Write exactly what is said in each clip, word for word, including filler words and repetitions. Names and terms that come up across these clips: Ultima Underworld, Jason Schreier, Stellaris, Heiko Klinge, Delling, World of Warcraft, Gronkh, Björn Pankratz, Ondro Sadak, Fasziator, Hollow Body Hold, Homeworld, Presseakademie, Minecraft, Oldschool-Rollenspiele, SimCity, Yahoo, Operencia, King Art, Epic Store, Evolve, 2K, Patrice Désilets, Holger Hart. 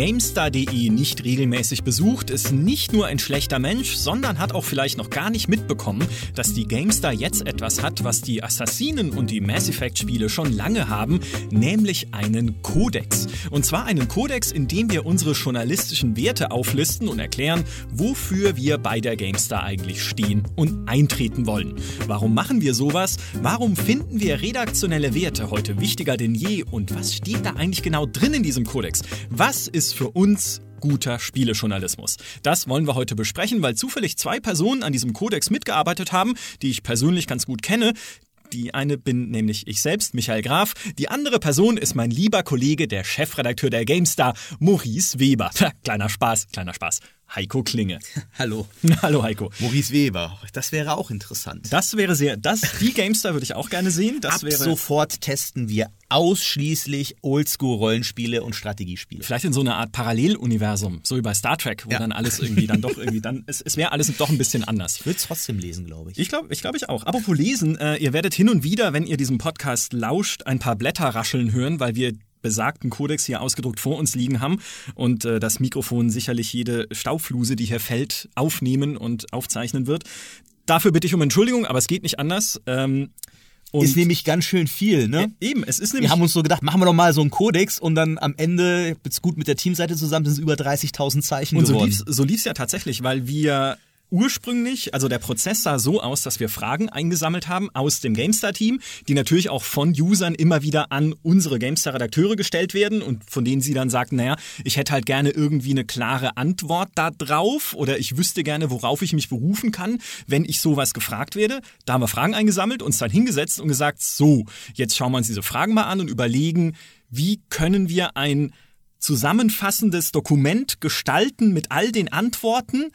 GameStar punkt de nicht regelmäßig besucht, ist nicht nur ein schlechter Mensch, sondern hat auch vielleicht noch gar nicht mitbekommen, dass die GameStar jetzt etwas hat, was die Assassinen und die Mass Effect-Spiele schon lange haben, nämlich einen Kodex. Und zwar einen Kodex, in dem wir unsere journalistischen Werte auflisten und erklären, wofür wir bei der GameStar eigentlich stehen und eintreten wollen. Warum machen wir sowas? Warum finden wir redaktionelle Werte heute wichtiger denn je? Und was steht da eigentlich genau drin in diesem Kodex? Was ist für uns guter Spielejournalismus? Das wollen wir heute besprechen, weil zufällig zwei Personen an diesem Kodex mitgearbeitet haben, die ich persönlich ganz gut kenne. Die eine bin nämlich ich selbst, Michael Graf. Die andere Person ist mein lieber Kollege, der Chefredakteur der GameStar, Maurice Weber. Kleiner Spaß, kleiner Spaß. Heiko Klinge. Hallo. Hallo Heiko. Maurice Weber. Das wäre auch interessant. Das wäre sehr, das, die GameStar würde ich auch gerne sehen. Das Ab wäre, sofort testen wir ausschließlich Oldschool-Rollenspiele und Strategiespiele. Vielleicht in so einer Art Paralleluniversum, so wie bei Star Trek, wo ja. dann alles irgendwie dann doch irgendwie dann, es, es wäre alles doch ein bisschen anders. Ich würde es trotzdem lesen, glaube ich. Ich glaube ich, glaub ich auch. Apropos lesen, äh, ihr werdet hin und wieder, wenn ihr diesen Podcast lauscht, ein paar Blätter rascheln hören, weil wir besagten Kodex hier ausgedruckt vor uns liegen haben und äh, das Mikrofon sicherlich jede Staubfluse, die hier fällt, aufnehmen und aufzeichnen wird. Dafür bitte ich um Entschuldigung, aber es geht nicht anders. Ähm, und ist nämlich ganz schön viel, ne? Ja, eben, es ist nämlich... Wir haben uns so gedacht, machen wir doch mal so einen Kodex und dann am Ende, gut mit der Teamseite zusammen, sind es über dreißigtausend Zeichen und geworden. Und so lief's, so lief's ja tatsächlich, weil wir... Ursprünglich, also der Prozess sah so aus, dass wir Fragen eingesammelt haben aus dem GameStar-Team, die natürlich auch von Usern immer wieder an unsere GameStar-Redakteure gestellt werden und von denen sie dann sagten, naja, ich hätte halt gerne irgendwie eine klare Antwort da drauf oder ich wüsste gerne, worauf ich mich berufen kann, wenn ich sowas gefragt werde. Da haben wir Fragen eingesammelt, uns dann hingesetzt und gesagt, so, jetzt schauen wir uns diese Fragen mal an und überlegen, wie können wir ein zusammenfassendes Dokument gestalten mit all den Antworten,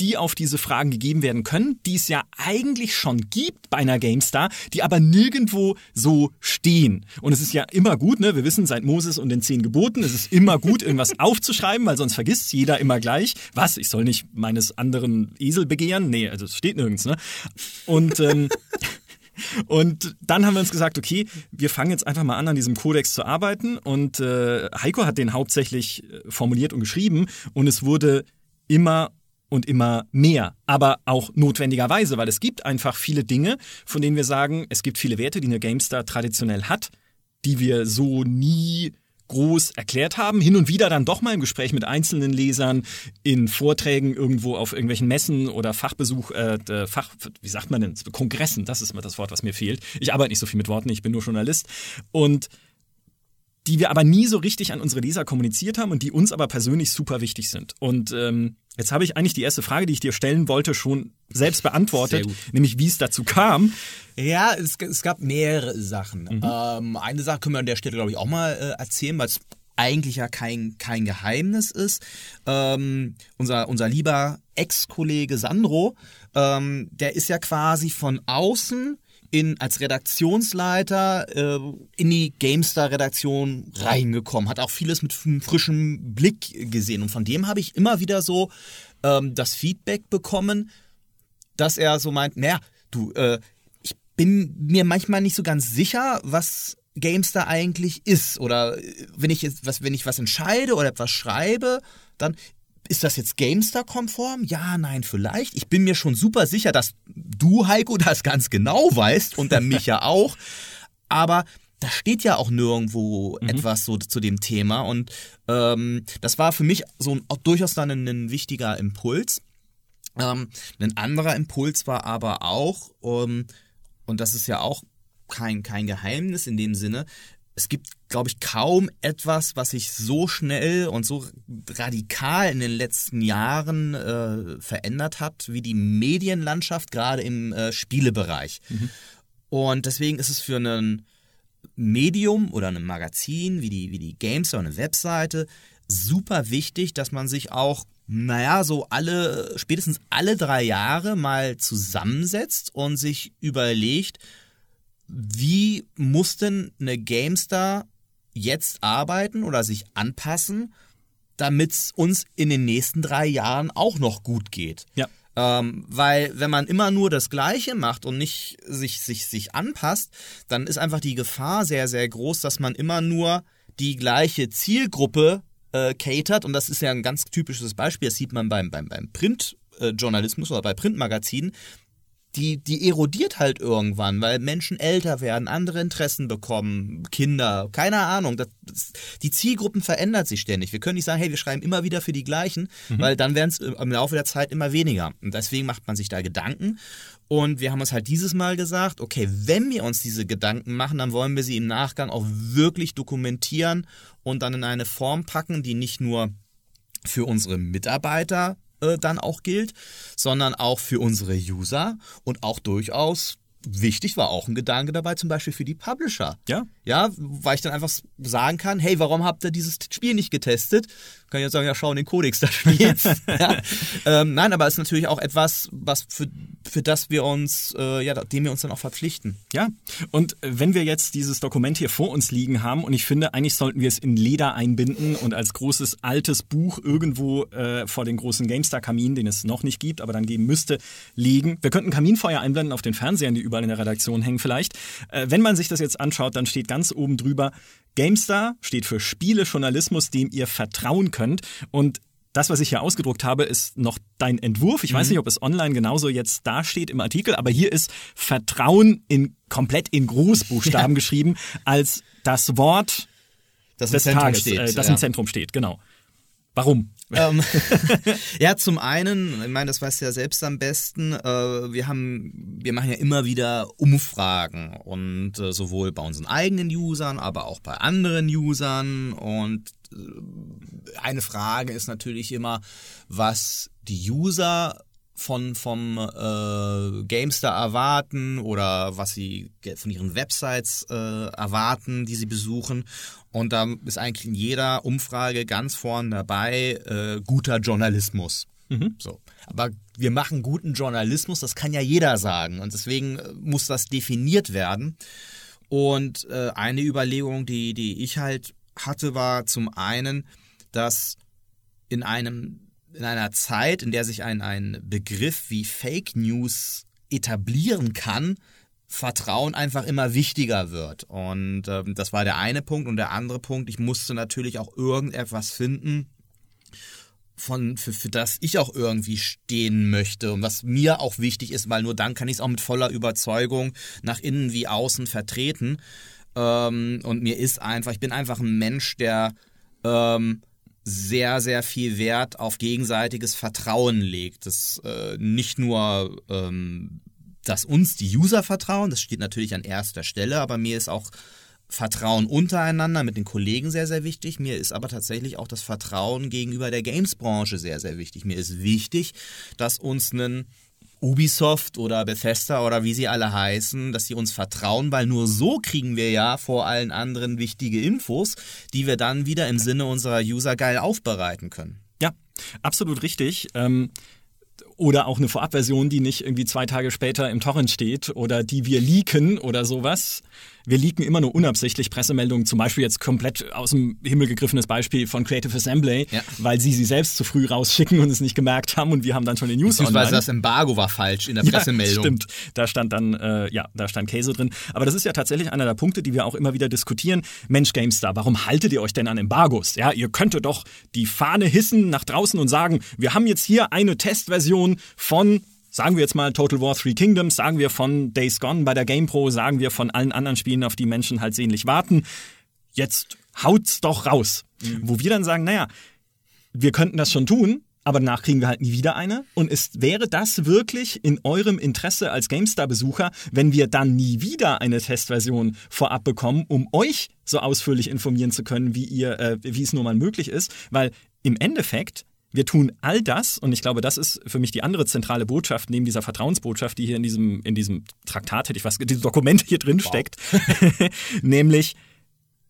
die auf diese Fragen gegeben werden können, die es ja eigentlich schon gibt bei einer GameStar, die aber nirgendwo so stehen. Und es ist ja immer gut, ne? Wir wissen, seit Moses und den zehn Geboten, es ist immer gut, irgendwas aufzuschreiben, weil sonst vergisst jeder immer gleich, was, ich soll nicht meines anderen Esel begehren? Nee, also es steht nirgends, ne? Und... Ähm, Und dann haben wir uns gesagt, okay, wir fangen jetzt einfach mal an, an diesem Kodex zu arbeiten. Und äh, Heiko hat den hauptsächlich formuliert und geschrieben. Und es wurde immer und immer mehr, aber auch notwendigerweise, weil es gibt einfach viele Dinge, von denen wir sagen, es gibt viele Werte, die eine GameStar traditionell hat, die wir so nie groß erklärt haben, hin und wieder dann doch mal im Gespräch mit einzelnen Lesern, in Vorträgen irgendwo auf irgendwelchen Messen oder Fachbesuch, äh, Fach, wie sagt man denn, Kongressen, das ist mal das Wort, was mir fehlt. Ich arbeite nicht so viel mit Worten, ich bin nur Journalist und die wir aber nie so richtig an unsere Leser kommuniziert haben und die uns aber persönlich super wichtig sind. Und ähm, jetzt habe ich eigentlich die erste Frage, die ich dir stellen wollte, schon selbst beantwortet, nämlich wie es dazu kam. Ja, es, es gab mehrere Sachen. Mhm. Ähm, eine Sache können wir an der Stelle, glaube ich, auch mal äh, erzählen, weil es eigentlich ja kein, kein Geheimnis ist. Ähm, unser, unser lieber Ex-Kollege Sandro, ähm, der ist ja quasi von außen... In, als Redaktionsleiter äh, in die GameStar-Redaktion reingekommen, hat auch vieles mit frischem Blick gesehen. Und von dem habe ich immer wieder so ähm, das Feedback bekommen, dass er so meint, naja, du, äh, ich bin mir manchmal nicht so ganz sicher, was GameStar eigentlich ist. Oder wenn ich, jetzt, was, wenn ich was entscheide oder etwas schreibe, dann... Ist das jetzt GameStar-konform? Ja, nein, vielleicht. Ich bin mir schon super sicher, dass du, Heiko, das ganz genau weißt und dann mich ja auch. Aber da steht ja auch nirgendwo mhm. etwas so zu dem Thema. Und ähm, das war für mich so ein, durchaus dann ein, ein wichtiger Impuls. Ähm, ein anderer Impuls war aber auch, ähm, und das ist ja auch kein, kein Geheimnis in dem Sinne, es gibt, glaube ich, kaum etwas, was sich so schnell und so radikal in den letzten Jahren äh, verändert hat, wie die Medienlandschaft, gerade im äh, Spielebereich. Mhm. Und deswegen ist es für ein Medium oder ein Magazin, wie die, wie die GameStar, eine Webseite, super wichtig, dass man sich auch, naja, so alle, spätestens alle drei Jahre mal zusammensetzt und sich überlegt, wie muss denn eine GameStar jetzt arbeiten oder sich anpassen, damit es uns in den nächsten drei Jahren auch noch gut geht? Ja. Ähm, weil wenn man immer nur das Gleiche macht und nicht sich, sich, sich anpasst, dann ist einfach die Gefahr sehr, sehr groß, dass man immer nur die gleiche Zielgruppe äh, catert. Und das ist ja ein ganz typisches Beispiel. Das sieht man beim, beim, beim Printjournalismus oder bei Printmagazinen. Die, die erodiert halt irgendwann, weil Menschen älter werden, andere Interessen bekommen, Kinder, keine Ahnung. Das, das, die Zielgruppen verändern sich ständig. Wir können nicht sagen, hey, wir schreiben immer wieder für die gleichen, mhm. weil dann werden es im Laufe der Zeit immer weniger. Und deswegen macht man sich da Gedanken. Und wir haben uns halt dieses Mal gesagt, okay, wenn wir uns diese Gedanken machen, dann wollen wir sie im Nachgang auch wirklich dokumentieren und dann in eine Form packen, die nicht nur für unsere Mitarbeiter dann auch gilt, sondern auch für unsere User und auch durchaus wichtig war auch ein Gedanke dabei, zum Beispiel für die Publisher. Ja. Ja, weil ich dann einfach sagen kann, hey, warum habt ihr dieses Spiel nicht getestet? Kann ich jetzt sagen, ja, schau in den Kodex, da steht's. ja. ähm, nein, aber es ist natürlich auch etwas, was für, für das wir uns, äh, ja, dem wir uns dann auch verpflichten. Ja, und wenn wir jetzt dieses Dokument hier vor uns liegen haben und ich finde, eigentlich sollten wir es in Leder einbinden und als großes altes Buch irgendwo äh, vor den großen GameStar-Kamin, den es noch nicht gibt, aber dann geben müsste, legen. Wir könnten Kaminfeuer einblenden auf den Fernsehern, die über in der Redaktion hängen vielleicht. Äh, wenn man sich das jetzt anschaut, dann steht ganz oben drüber, GameStar steht für Spielejournalismus, dem ihr vertrauen könnt. Und das, was ich hier ausgedruckt habe, ist noch dein Entwurf. Ich mhm. weiß nicht, ob es online genauso jetzt dasteht im Artikel, aber hier ist Vertrauen in, komplett in Großbuchstaben ja. geschrieben, als das Wort das des Tages, steht, äh, das ja. im Zentrum steht. Genau. Warum? ja, zum einen, ich meine, das weißt du ja selbst am besten, äh, wir haben, wir machen ja immer wieder Umfragen und äh, sowohl bei unseren eigenen Usern, aber auch bei anderen Usern und äh, eine Frage ist natürlich immer, was die User von vom äh, GameStar erwarten oder was sie von ihren Websites äh, erwarten, die sie besuchen. Und da ist eigentlich in jeder Umfrage ganz vorne dabei äh, guter Journalismus. Mhm. So. Aber wir machen guten Journalismus, das kann ja jeder sagen. Und deswegen muss das definiert werden. Und äh, eine Überlegung, die, die ich halt hatte, war zum einen, dass in einem in einer Zeit, in der sich ein, ein Begriff wie Fake News etablieren kann, Vertrauen einfach immer wichtiger wird. Und äh, das war der eine Punkt. Und der andere Punkt, ich musste natürlich auch irgendetwas finden, von, für, für das ich auch irgendwie stehen möchte und was mir auch wichtig ist, weil nur dann kann ich es auch mit voller Überzeugung nach innen wie außen vertreten. Ähm, und mir ist einfach, ich bin einfach ein Mensch, der... Ähm, sehr, sehr viel Wert auf gegenseitiges Vertrauen legt. Das äh, nicht nur, ähm, dass uns die User vertrauen, das steht natürlich an erster Stelle, aber mir ist auch Vertrauen untereinander mit den Kollegen sehr, sehr wichtig. Mir ist aber tatsächlich auch das Vertrauen gegenüber der Games-Branche sehr, sehr wichtig. Mir ist wichtig, dass uns ein Ubisoft oder Bethesda oder wie sie alle heißen, dass sie uns vertrauen, weil nur so kriegen wir ja vor allen anderen wichtige Infos, die wir dann wieder im Sinne unserer User geil aufbereiten können. Ja, absolut richtig. Ähm Oder auch eine Vorabversion, die nicht irgendwie zwei Tage später im Torrent steht oder die wir leaken oder sowas. Wir leaken immer nur unabsichtlich Pressemeldungen, zum Beispiel jetzt komplett aus dem Himmel gegriffenes Beispiel von Creative Assembly, ja. weil sie sie selbst zu früh rausschicken und es nicht gemerkt haben und wir haben dann schon den News online. Beziehungsweise das Embargo war falsch in der Pressemeldung. Ja, stimmt. Da stand dann, äh, ja, da stand Käse drin. Aber das ist ja tatsächlich einer der Punkte, die wir auch immer wieder diskutieren. Mensch, GameStar, warum haltet ihr euch denn an Embargos? Ja, ihr könntet doch die Fahne hissen nach draußen und sagen, wir haben jetzt hier eine Testversion von, sagen wir jetzt mal, Total War Three Kingdoms, sagen wir von Days Gone bei der Game Pro, sagen wir von allen anderen Spielen, auf die Menschen halt sehnlich warten. Jetzt haut's doch raus. Mhm. Wo wir dann sagen, naja, wir könnten das schon tun, aber danach kriegen wir halt nie wieder eine. Und es wäre das wirklich in eurem Interesse als GameStar-Besucher, wenn wir dann nie wieder eine Testversion vorab bekommen, um euch so ausführlich informieren zu können, wie ihr, äh, wie es nur mal möglich ist. Weil im Endeffekt wir tun all das, und ich glaube, das ist für mich die andere zentrale Botschaft, neben dieser Vertrauensbotschaft, die hier in diesem, in diesem Traktat, hätte ich was, dieses Dokument hier drin wow. steckt, nämlich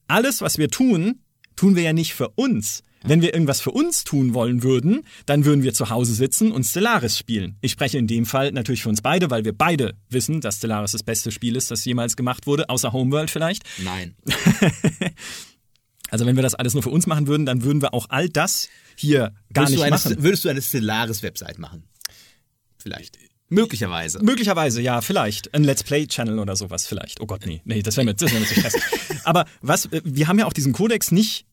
alles, was wir tun, tun wir ja nicht für uns. Wenn wir irgendwas für uns tun wollen würden, dann würden wir zu Hause sitzen und Stellaris spielen. Ich spreche in dem Fall natürlich für uns beide, weil wir beide wissen, dass Stellaris das beste Spiel ist, das jemals gemacht wurde, außer Homeworld vielleicht. Nein. Also wenn wir das alles nur für uns machen würden, dann würden wir auch all das hier gar würdest nicht eine, machen. Würdest du eine Stellaris-Website machen? Vielleicht. Möglicherweise. Möglicherweise, ja, vielleicht. Ein Let's Play-Channel oder sowas vielleicht. Oh Gott, nee. Nee, das wäre mir, wär mir zu stressig. Aber was, wir haben ja auch diesen Kodex nicht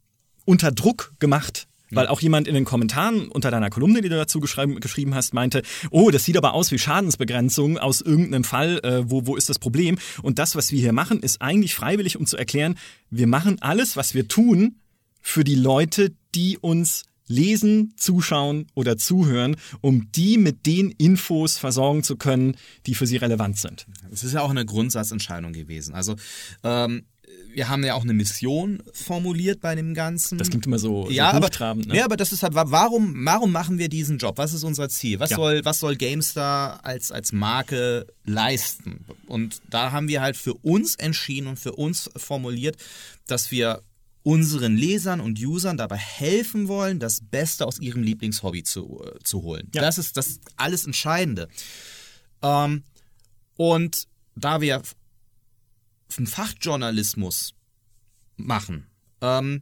unter Druck gemacht. Weil auch jemand in den Kommentaren unter deiner Kolumne, die du dazu geschrieben, geschrieben hast, meinte, oh, das sieht aber aus wie Schadensbegrenzung aus irgendeinem Fall, äh, wo, wo ist das Problem? Und das, was wir hier machen, ist eigentlich freiwillig, um zu erklären, wir machen alles, was wir tun, für die Leute, die uns lesen, zuschauen oder zuhören, um die mit den Infos versorgen zu können, die für sie relevant sind. Das ist ja auch eine Grundsatzentscheidung gewesen. Also, ähm wir haben ja auch eine Mission formuliert bei dem Ganzen. Das klingt immer so, so ja, hochtrabend. Ne? Ja, aber das ist halt, warum, warum machen wir diesen Job? Was ist unser Ziel? Was, ja. soll, was soll GameStar als, als Marke leisten? Und da haben wir halt für uns entschieden und für uns formuliert, dass wir unseren Lesern und Usern dabei helfen wollen, das Beste aus ihrem Lieblingshobby zu, zu holen. Ja. Das ist das alles Entscheidende. Ähm, und da wir einen Fachjournalismus machen, ähm,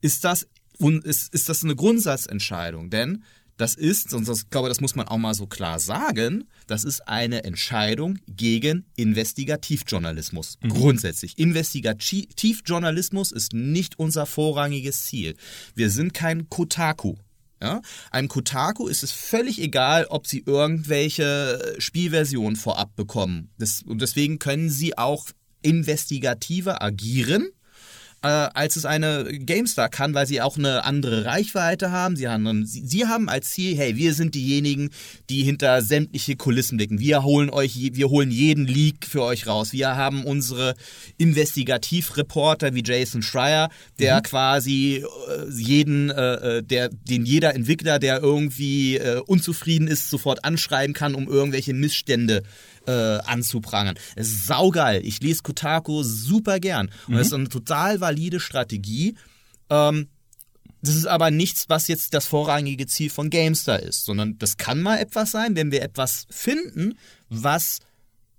ist, das, ist, ist das eine Grundsatzentscheidung. Denn das ist, und das, ich glaube, das muss man auch mal so klar sagen, das ist eine Entscheidung gegen Investigativjournalismus. Mhm. Grundsätzlich. Investigativjournalismus ist nicht unser vorrangiges Ziel. Wir sind kein Kotaku. Ja? Einem Kotaku ist es völlig egal, ob sie irgendwelche Spielversionen vorab bekommen. Das, und deswegen können sie auch investigativer agieren, äh, als es eine GameStar kann, weil sie auch eine andere Reichweite haben. Sie haben, sie, sie haben als Ziel, hey, wir sind diejenigen, die hinter sämtliche Kulissen blicken. Wir holen euch, wir holen jeden Leak für euch raus. Wir haben unsere Investigativreporter wie Jason Schreier, der mhm. quasi jeden, äh, der, den jeder Entwickler, der irgendwie äh, unzufrieden ist, sofort anschreiben kann, um irgendwelche Missstände äh, anzuprangern. Es ist saugeil. Ich lese Kotaku super gern. Und es mhm. ist eine total valide Strategie. Ähm, das ist aber nichts, was jetzt das vorrangige Ziel von GameStar ist, sondern das kann mal etwas sein, wenn wir etwas finden, was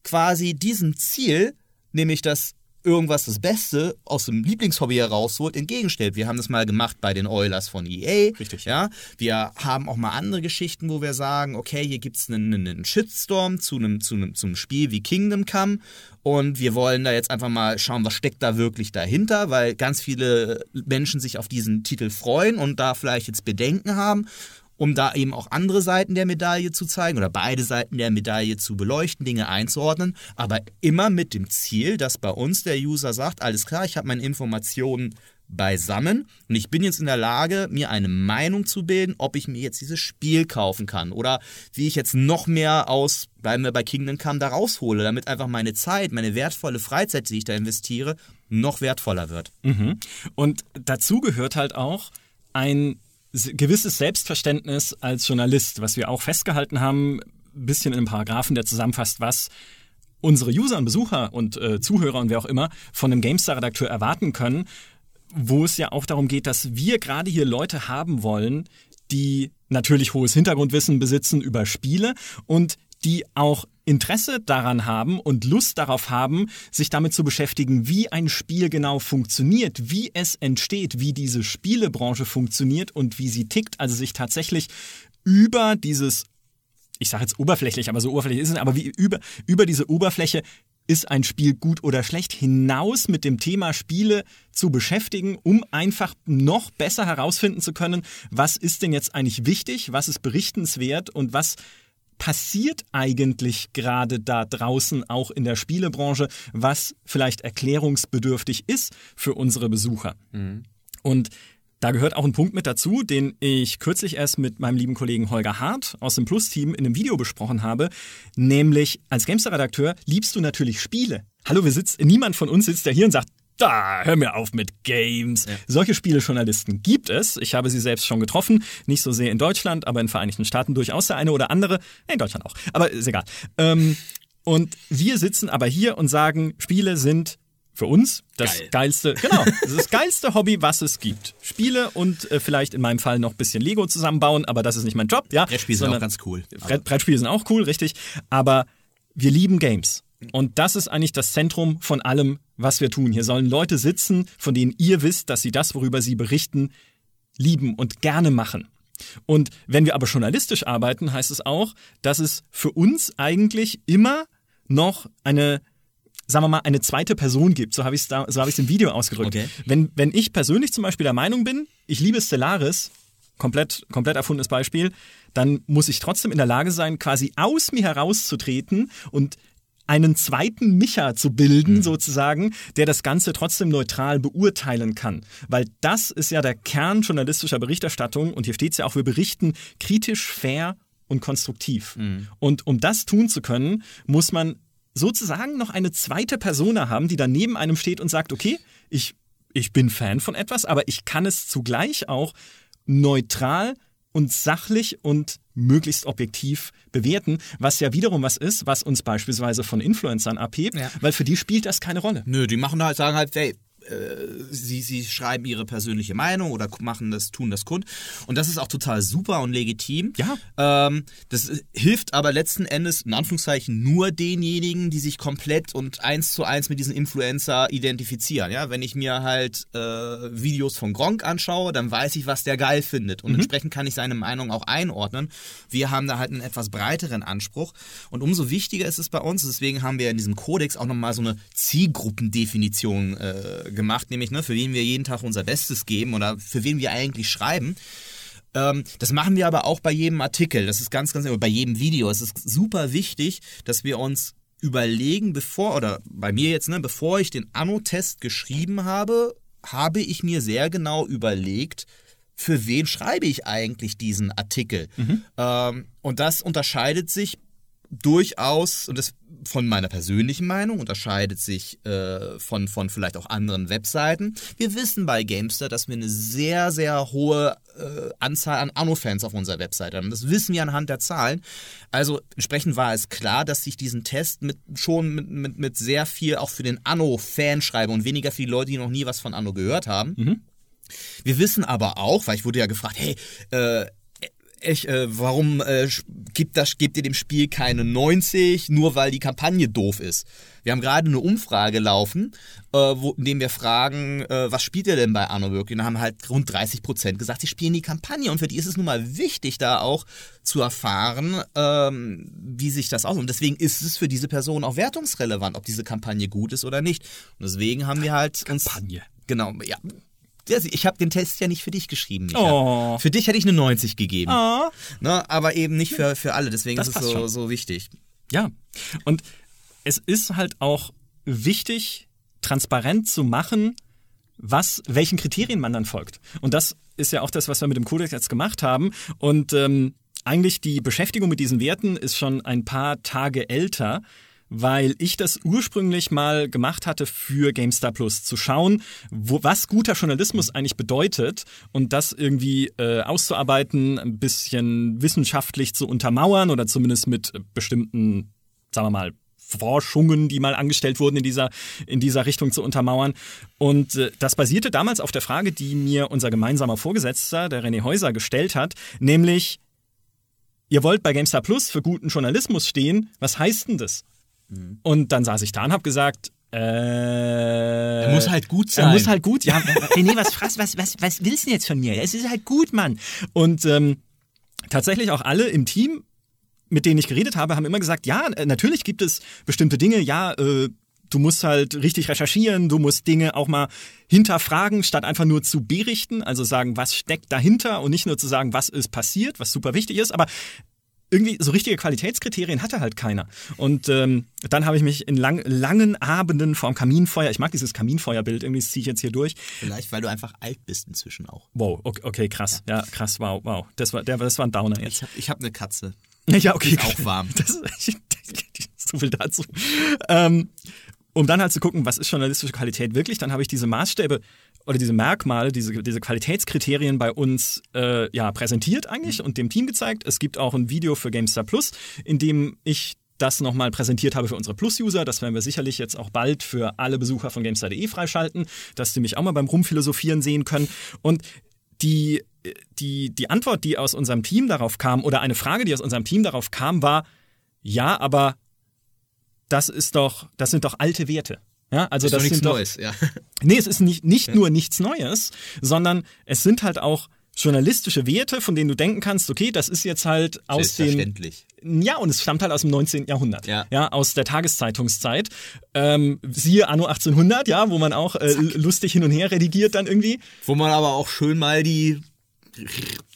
quasi diesem Ziel, nämlich das irgendwas das Beste aus dem Lieblingshobby herausholt, entgegenstellt. Wir haben das mal gemacht bei den Oilers von E A. Richtig. Ja? Wir haben auch mal andere Geschichten, wo wir sagen, okay, hier gibt es einen, einen Shitstorm zu einem, zu einem, zu einem Spiel wie Kingdom Come und wir wollen da jetzt einfach mal schauen, was steckt da wirklich dahinter, weil ganz viele Menschen sich auf diesen Titel freuen und da vielleicht jetzt Bedenken haben, um da eben auch andere Seiten der Medaille zu zeigen oder beide Seiten der Medaille zu beleuchten, Dinge einzuordnen, aber immer mit dem Ziel, dass bei uns der User sagt, alles klar, ich habe meine Informationen beisammen und ich bin jetzt in der Lage, mir eine Meinung zu bilden, ob ich mir jetzt dieses Spiel kaufen kann oder wie ich jetzt noch mehr aus, bleiben wir bei Kingdom Come, da raushole, damit einfach meine Zeit, meine wertvolle Freizeit, die ich da investiere, noch wertvoller wird. Mhm. Und dazu gehört halt auch ein gewisses Selbstverständnis als Journalist, was wir auch festgehalten haben, ein bisschen in einem Paragraphen, der zusammenfasst, was unsere User und Besucher und äh, Zuhörer und wer auch immer von einem GameStar-Redakteur erwarten können, wo es ja auch darum geht, dass wir gerade hier Leute haben wollen, die natürlich hohes Hintergrundwissen besitzen über Spiele und die auch Interesse daran haben und Lust darauf haben, sich damit zu beschäftigen, wie ein Spiel genau funktioniert, wie es entsteht, wie diese Spielebranche funktioniert und wie sie tickt. Also sich tatsächlich über dieses, ich sage jetzt oberflächlich, aber so oberflächlich ist es, aber wie über, über diese Oberfläche, ist ein Spiel gut oder schlecht, hinaus mit dem Thema Spiele zu beschäftigen, um einfach noch besser herausfinden zu können, was ist denn jetzt eigentlich wichtig, was ist berichtenswert und was passiert eigentlich gerade da draußen auch in der Spielebranche, was vielleicht erklärungsbedürftig ist für unsere Besucher. Mhm. Und da gehört auch ein Punkt mit dazu, den ich kürzlich erst mit meinem lieben Kollegen Holger Hart aus dem Plus-Team in einem Video besprochen habe, nämlich als GameStar-Redakteur liebst du natürlich Spiele. Hallo, wir sitzen, niemand von uns sitzt ja hier und sagt, da, hör mir auf mit Games. Ja. Solche Spielejournalisten gibt es. Ich habe sie selbst schon getroffen. Nicht so sehr in Deutschland, aber in den Vereinigten Staaten durchaus der eine oder andere. In Deutschland auch. Aber ist egal. Ähm, und wir sitzen aber hier und sagen, Spiele sind für uns das Geil. geilste, genau, das, das geilste Hobby, was es gibt. Spiele und äh, vielleicht in meinem Fall noch ein bisschen Lego zusammenbauen, aber das ist nicht mein Job. Ja, Brettspiele sind auch ganz cool. Brett, Brettspiele sind auch cool, richtig. Aber wir lieben Games. Und das ist eigentlich das Zentrum von allem, was wir tun. Hier sollen Leute sitzen, von denen ihr wisst, dass sie das, worüber sie berichten, lieben und gerne machen. Und wenn wir aber journalistisch arbeiten, heißt es auch, dass es für uns eigentlich immer noch eine, sagen wir mal, eine zweite Person gibt. So habe ich es da, so habe ich es im Video ausgedrückt. Okay. Wenn, wenn ich persönlich zum Beispiel der Meinung bin, ich liebe Stellaris, komplett, komplett erfundenes Beispiel, dann muss ich trotzdem in der Lage sein, quasi aus mir herauszutreten und einen zweiten Micha zu bilden, mhm. sozusagen, der das Ganze trotzdem neutral beurteilen kann. Weil das ist ja der Kern journalistischer Berichterstattung und hier steht es ja auch, wir berichten kritisch, fair und konstruktiv. Mhm. Und um das tun zu können, muss man sozusagen noch eine zweite Persona haben, die dann neben einem steht und sagt, okay, ich, ich bin Fan von etwas, aber ich kann es zugleich auch neutral und sachlich und möglichst objektiv bewerten, was ja wiederum was ist, was uns beispielsweise von Influencern abhebt, ja. weil für die spielt das keine Rolle. Nö, die machen halt, sagen halt, hey, äh, sie, sie schreiben ihre persönliche Meinung oder machen das, tun das kund. Und das ist auch total super und legitim. Ja. Ähm, das hilft aber letzten Endes, in Anführungszeichen, nur denjenigen, die sich komplett und eins zu eins mit diesen Influencer identifizieren. Ja, wenn ich mir halt äh, Videos von Gronkh anschaue, dann weiß ich, was der geil findet. Und mhm. entsprechend kann ich seine Meinung auch einordnen. Wir haben da halt einen etwas breiteren Anspruch. Und umso wichtiger ist es bei uns, deswegen haben wir in diesem Kodex auch nochmal so eine Zielgruppendefinition äh, gemacht, nämlich ne, für wen wir jeden Tag unser Bestes geben oder für wen wir eigentlich schreiben. Ähm, das machen wir aber auch bei jedem Artikel. Das ist ganz, ganz, bei jedem Video. Es ist super wichtig, dass wir uns überlegen, bevor, oder bei mir jetzt, ne, bevor ich den Anno-Test geschrieben habe, habe ich mir sehr genau überlegt, für wen schreibe ich eigentlich diesen Artikel? Mhm. Ähm, und das unterscheidet sich durchaus, und das von meiner persönlichen Meinung unterscheidet sich äh, von, von vielleicht auch anderen Webseiten. Wir wissen bei GameStar, dass wir eine sehr, sehr hohe äh, Anzahl an Anno-Fans auf unserer Webseite haben. Das wissen wir anhand der Zahlen. Also entsprechend war es klar, dass ich diesen Test mit, schon mit, mit, mit sehr viel auch für den Anno-Fan schreibe und weniger für die Leute, die noch nie was von Anno gehört haben. Mhm. Wir wissen aber auch, weil ich wurde ja gefragt, hey, äh, Ich, äh, warum äh, gibt, das, gibt ihr dem Spiel keine neunzig, nur weil die Kampagne doof ist? Wir haben gerade eine Umfrage laufen, äh, wo, in dem wir fragen, äh, was spielt ihr denn bei Anno wirklich? Und da haben halt rund dreißig Prozent gesagt, sie spielen die Kampagne. Und für die ist es nun mal wichtig, da auch zu erfahren, ähm, wie sich das aussieht. Und deswegen ist es für diese Person auch wertungsrelevant, ob diese Kampagne gut ist oder nicht. Und deswegen haben wir halt... Kampagne. Uns, genau, ja... Ich habe den Test ja nicht für dich geschrieben. Oh. Für dich hätte ich eine neunzig gegeben. Oh. Ne, aber eben nicht für, für alle. Deswegen das ist es so, so wichtig. Ja. Und es ist halt auch wichtig, transparent zu machen, was, welchen Kriterien man dann folgt. Und das ist ja auch das, was wir mit dem Kodex jetzt gemacht haben. Und ähm, eigentlich die Beschäftigung mit diesen Werten ist schon ein paar Tage älter, weil ich das ursprünglich mal gemacht hatte für GameStar Plus, zu schauen, wo, was guter Journalismus eigentlich bedeutet und das irgendwie äh, auszuarbeiten, ein bisschen wissenschaftlich zu untermauern oder zumindest mit bestimmten, sagen wir mal, Forschungen, die mal angestellt wurden in dieser, in dieser Richtung zu untermauern. Und äh, das basierte damals auf der Frage, die mir unser gemeinsamer Vorgesetzter, der René Häuser, gestellt hat, nämlich, ihr wollt bei GameStar Plus für guten Journalismus stehen, was heißt denn das? Und dann saß ich da und hab gesagt, äh... Er muss halt gut sein. Er muss halt gut, ja. Nee, was, was, was, was willst du denn jetzt von mir? Es ist halt gut, Mann. Und ähm, tatsächlich auch alle im Team, mit denen ich geredet habe, haben immer gesagt, ja, natürlich gibt es bestimmte Dinge, ja, äh, du musst halt richtig recherchieren, du musst Dinge auch mal hinterfragen, statt einfach nur zu berichten, also sagen, was steckt dahinter und nicht nur zu sagen, was ist passiert, was super wichtig ist, aber... Irgendwie so richtige Qualitätskriterien hatte halt keiner. Und ähm, dann habe ich mich in lang, langen Abenden vorm Kaminfeuer, ich mag dieses Kaminfeuerbild, irgendwie ziehe ich jetzt hier durch. Vielleicht, weil du einfach alt bist inzwischen auch. Wow, okay, okay krass. Ja. ja, krass, wow, wow. Das war, der, das war ein Downer jetzt. Ich habe ich hab eine Katze. Ja, okay. Die ist auch warm. Das, so viel dazu. Ähm, um dann halt zu gucken, was ist journalistische Qualität wirklich, dann habe ich diese Maßstäbe oder diese Merkmale, diese, diese Qualitätskriterien bei uns äh, ja, präsentiert eigentlich und dem Team gezeigt. Es gibt auch ein Video für GameStar Plus, in dem ich das nochmal präsentiert habe für unsere Plus-User. Das werden wir sicherlich jetzt auch bald für alle Besucher von GameStar punkt de freischalten, dass die mich auch mal beim Rumphilosophieren sehen können. Und die, die, die Antwort, die aus unserem Team darauf kam, oder eine Frage, die aus unserem Team darauf kam, war, ja, aber das ist doch, das sind doch alte Werte. Ja, also ist das doch nichts sind doch, Neues, ja. Nee, es ist nicht, nicht ja. nur nichts Neues, sondern es sind halt auch journalistische Werte, von denen du denken kannst, okay, das ist jetzt halt aus dem... Ja, und es stammt halt aus dem neunzehnten Jahrhundert, ja, ja, aus der Tageszeitungszeit. Ähm, siehe Anno achtzehnhundert, ja, wo man auch äh, lustig hin und her redigiert dann irgendwie. Wo man aber auch schön mal die...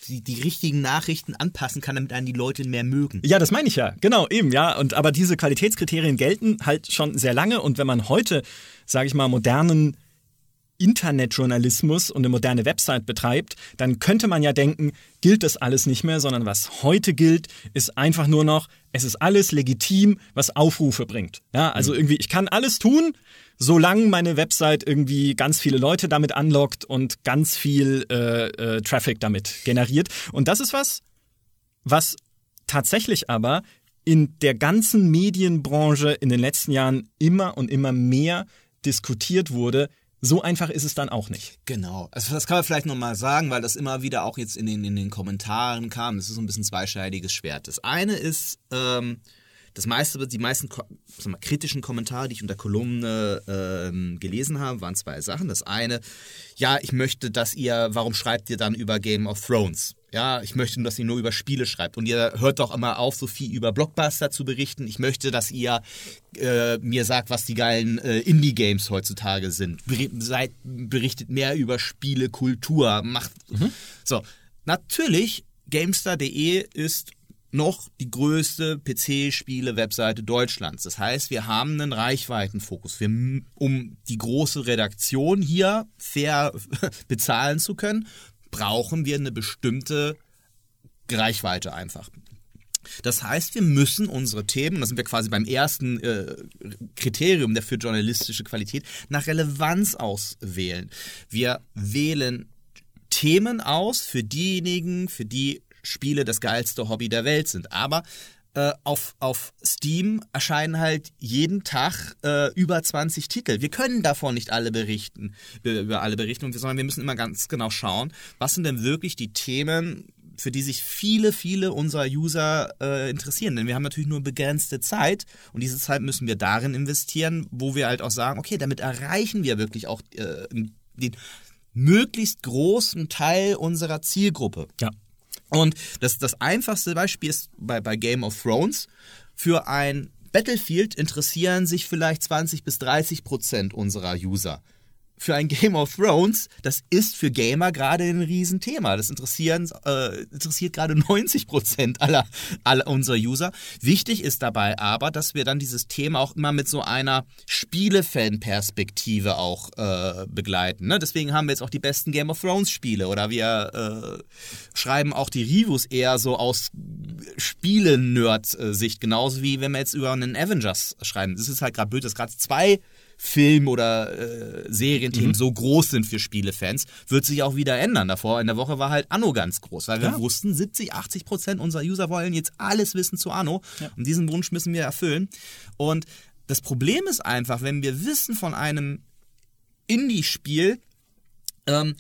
Die, die richtigen Nachrichten anpassen kann, damit einen die Leute mehr mögen. Ja, das meine ich ja. Genau, eben, ja. Und aber diese Qualitätskriterien gelten halt schon sehr lange. Und wenn man heute, sage ich mal, modernen Internetjournalismus und eine moderne Website betreibt, dann könnte man ja denken, gilt das alles nicht mehr, sondern was heute gilt, ist einfach nur noch, es ist alles legitim, was Aufrufe bringt. Ja, also mhm. irgendwie, ich kann alles tun, solange meine Website irgendwie ganz viele Leute damit anlockt und ganz viel äh, äh, Traffic damit generiert. Und das ist was, was tatsächlich aber in der ganzen Medienbranche in den letzten Jahren immer und immer mehr diskutiert wurde. So einfach ist es dann auch nicht. Genau. Also das kann man vielleicht nochmal sagen, weil das immer wieder auch jetzt in den, in den Kommentaren kam. Das ist so ein bisschen zweischneidiges Schwert. Das eine ist, ähm, das meiste, die meisten sagen wir, kritischen Kommentare, die ich unter Kolumne ähm, gelesen habe, waren zwei Sachen. Das eine, ja, ich möchte, dass ihr, warum schreibt ihr dann über Game of Thrones? Ja, ich möchte nur, dass ihr nur über Spiele schreibt. Und ihr hört doch immer auf, so viel über Blockbuster zu berichten. Ich möchte, dass ihr äh, mir sagt, was die geilen äh, Indie-Games heutzutage sind. Ber- seid, berichtet mehr über Spiele, Kultur. Macht mhm. So, natürlich, GameStar Punkt de ist noch die größte P C-Spiele-Webseite Deutschlands. Das heißt, wir haben einen Reichweitenfokus. Wir, um die große Redaktion hier fair bezahlen zu können, brauchen wir eine bestimmte Reichweite einfach. Das heißt, wir müssen unsere Themen, das sind wir quasi beim ersten äh, Kriterium für journalistische Qualität, nach Relevanz auswählen. Wir wählen Themen aus für diejenigen, für die Spiele das geilste Hobby der Welt sind. Aber äh, auf, auf Steam erscheinen halt jeden Tag äh, über zwanzig Titel. Wir können davon nicht alle berichten, über alle berichten, sondern wir müssen immer ganz genau schauen, was sind denn wirklich die Themen, für die sich viele, viele unserer User äh, interessieren. Denn wir haben natürlich nur begrenzte Zeit und diese Zeit müssen wir darin investieren, wo wir halt auch sagen, okay, damit erreichen wir wirklich auch äh, den möglichst großen Teil unserer Zielgruppe. Ja. Und das, das einfachste Beispiel ist bei, bei Game of Thrones. Für ein Battlefield interessieren sich vielleicht zwanzig bis dreißig Prozent unserer User. Für ein Game of Thrones, das ist für Gamer gerade ein Riesenthema. Das interessieren, äh, interessiert gerade neunzig Prozent aller, aller unserer User. Wichtig ist dabei aber, dass wir dann dieses Thema auch immer mit so einer Spiele-Fan-Perspektive auch äh, begleiten. Ne? Deswegen haben wir jetzt auch die besten Game of Thrones-Spiele oder wir äh, schreiben auch die Reviews eher so aus Spiele-Nerd-Sicht. Genauso wie wenn wir jetzt über einen Avengers schreiben. Das ist halt gerade blöd, dass gerade zwei Film- oder äh, Serienthemen mhm. so groß sind für Spielefans, wird sich auch wieder ändern. Davor in der Woche war halt Anno ganz groß, weil wir ja. wussten, siebzig, achtzig Prozent unserer User wollen jetzt alles wissen zu Anno. Ja. Und diesen Wunsch müssen wir erfüllen. Und das Problem ist einfach, wenn wir wissen von einem Indie-Spiel, ähm,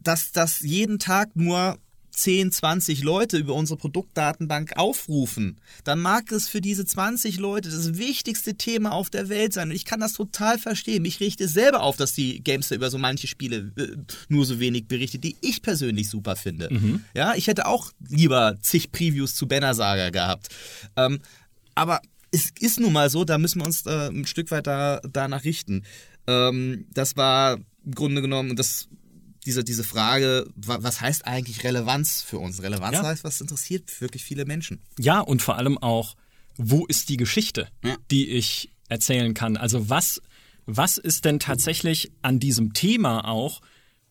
dass das jeden Tag nur zehn, zwanzig Leute über unsere Produktdatenbank aufrufen, dann mag es für diese zwanzig Leute das wichtigste Thema auf der Welt sein. Und ich kann das total verstehen. Ich richte selber auf, dass die Gamester über so manche Spiele äh, nur so wenig berichtet, die ich persönlich super finde. Mhm. Ja, ich hätte auch lieber zig Previews zu Banner Saga gehabt. Ähm, aber es ist nun mal so, da müssen wir uns äh, ein Stück weit da, danach richten. Ähm, das war im Grunde genommen das... Diese, diese Frage, was heißt eigentlich Relevanz für uns? Relevanz ja. heißt, was interessiert wirklich viele Menschen. Ja, und vor allem auch, wo ist die Geschichte, ja. die ich erzählen kann? Also was, was ist denn tatsächlich an diesem Thema auch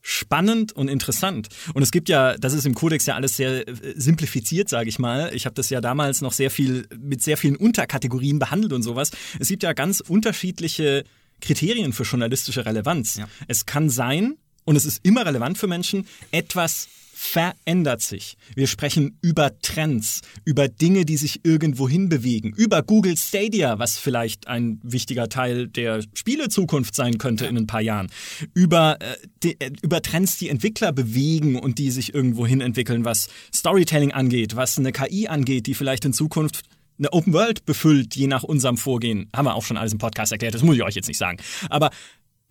spannend und interessant? Und es gibt ja, das ist im Kodex ja alles sehr simplifiziert, sage ich mal. Ich habe das ja damals noch sehr viel mit sehr vielen Unterkategorien behandelt und sowas. Es gibt ja ganz unterschiedliche Kriterien für journalistische Relevanz. Ja. Es kann sein, und es ist immer relevant für Menschen, etwas verändert sich. Wir sprechen über Trends, über Dinge, die sich irgendwohin bewegen, über Google Stadia, was vielleicht ein wichtiger Teil der Spielezukunft sein könnte in ein paar Jahren, über, äh, die, äh, über Trends, die Entwickler bewegen und die sich irgendwohin entwickeln, was Storytelling angeht, was eine K I angeht, die vielleicht in Zukunft eine Open World befüllt, je nach unserem Vorgehen. Haben wir auch schon alles im Podcast erklärt, das muss ich euch jetzt nicht sagen. Aber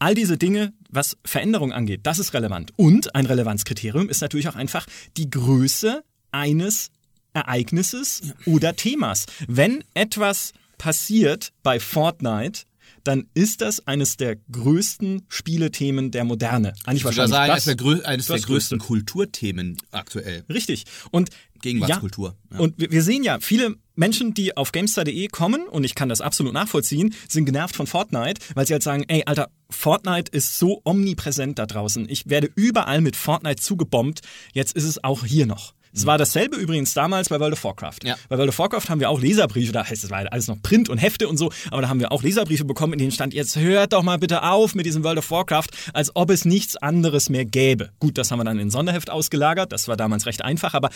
All diese Dinge, was Veränderung angeht, das ist relevant. Und ein Relevanzkriterium ist natürlich auch einfach die Größe eines Ereignisses ja. oder Themas. Wenn etwas passiert bei Fortnite, dann ist das eines der größten Spielethemen der Moderne. Eigentlich wahrscheinlich sagen, das, der grö- eines das der größten größte. Kulturthemen aktuell. Richtig. Und Gegenwartskultur. Ja, ja. Und wir sehen ja, viele Menschen, die auf GameStar punkt de kommen, und ich kann das absolut nachvollziehen, sind genervt von Fortnite, weil sie halt sagen, ey, Alter, Fortnite ist so omnipräsent da draußen. Ich werde überall mit Fortnite zugebombt. Jetzt ist es auch hier noch. Es war dasselbe übrigens damals bei World of Warcraft. Ja. Bei World of Warcraft haben wir auch Leserbriefe, da heißt es, war alles noch Print und Hefte und so, aber da haben wir auch Leserbriefe bekommen, in denen stand, jetzt hört doch mal bitte auf mit diesem World of Warcraft, als ob es nichts anderes mehr gäbe. Gut, das haben wir dann in ein Sonderheft ausgelagert, das war damals recht einfach, aber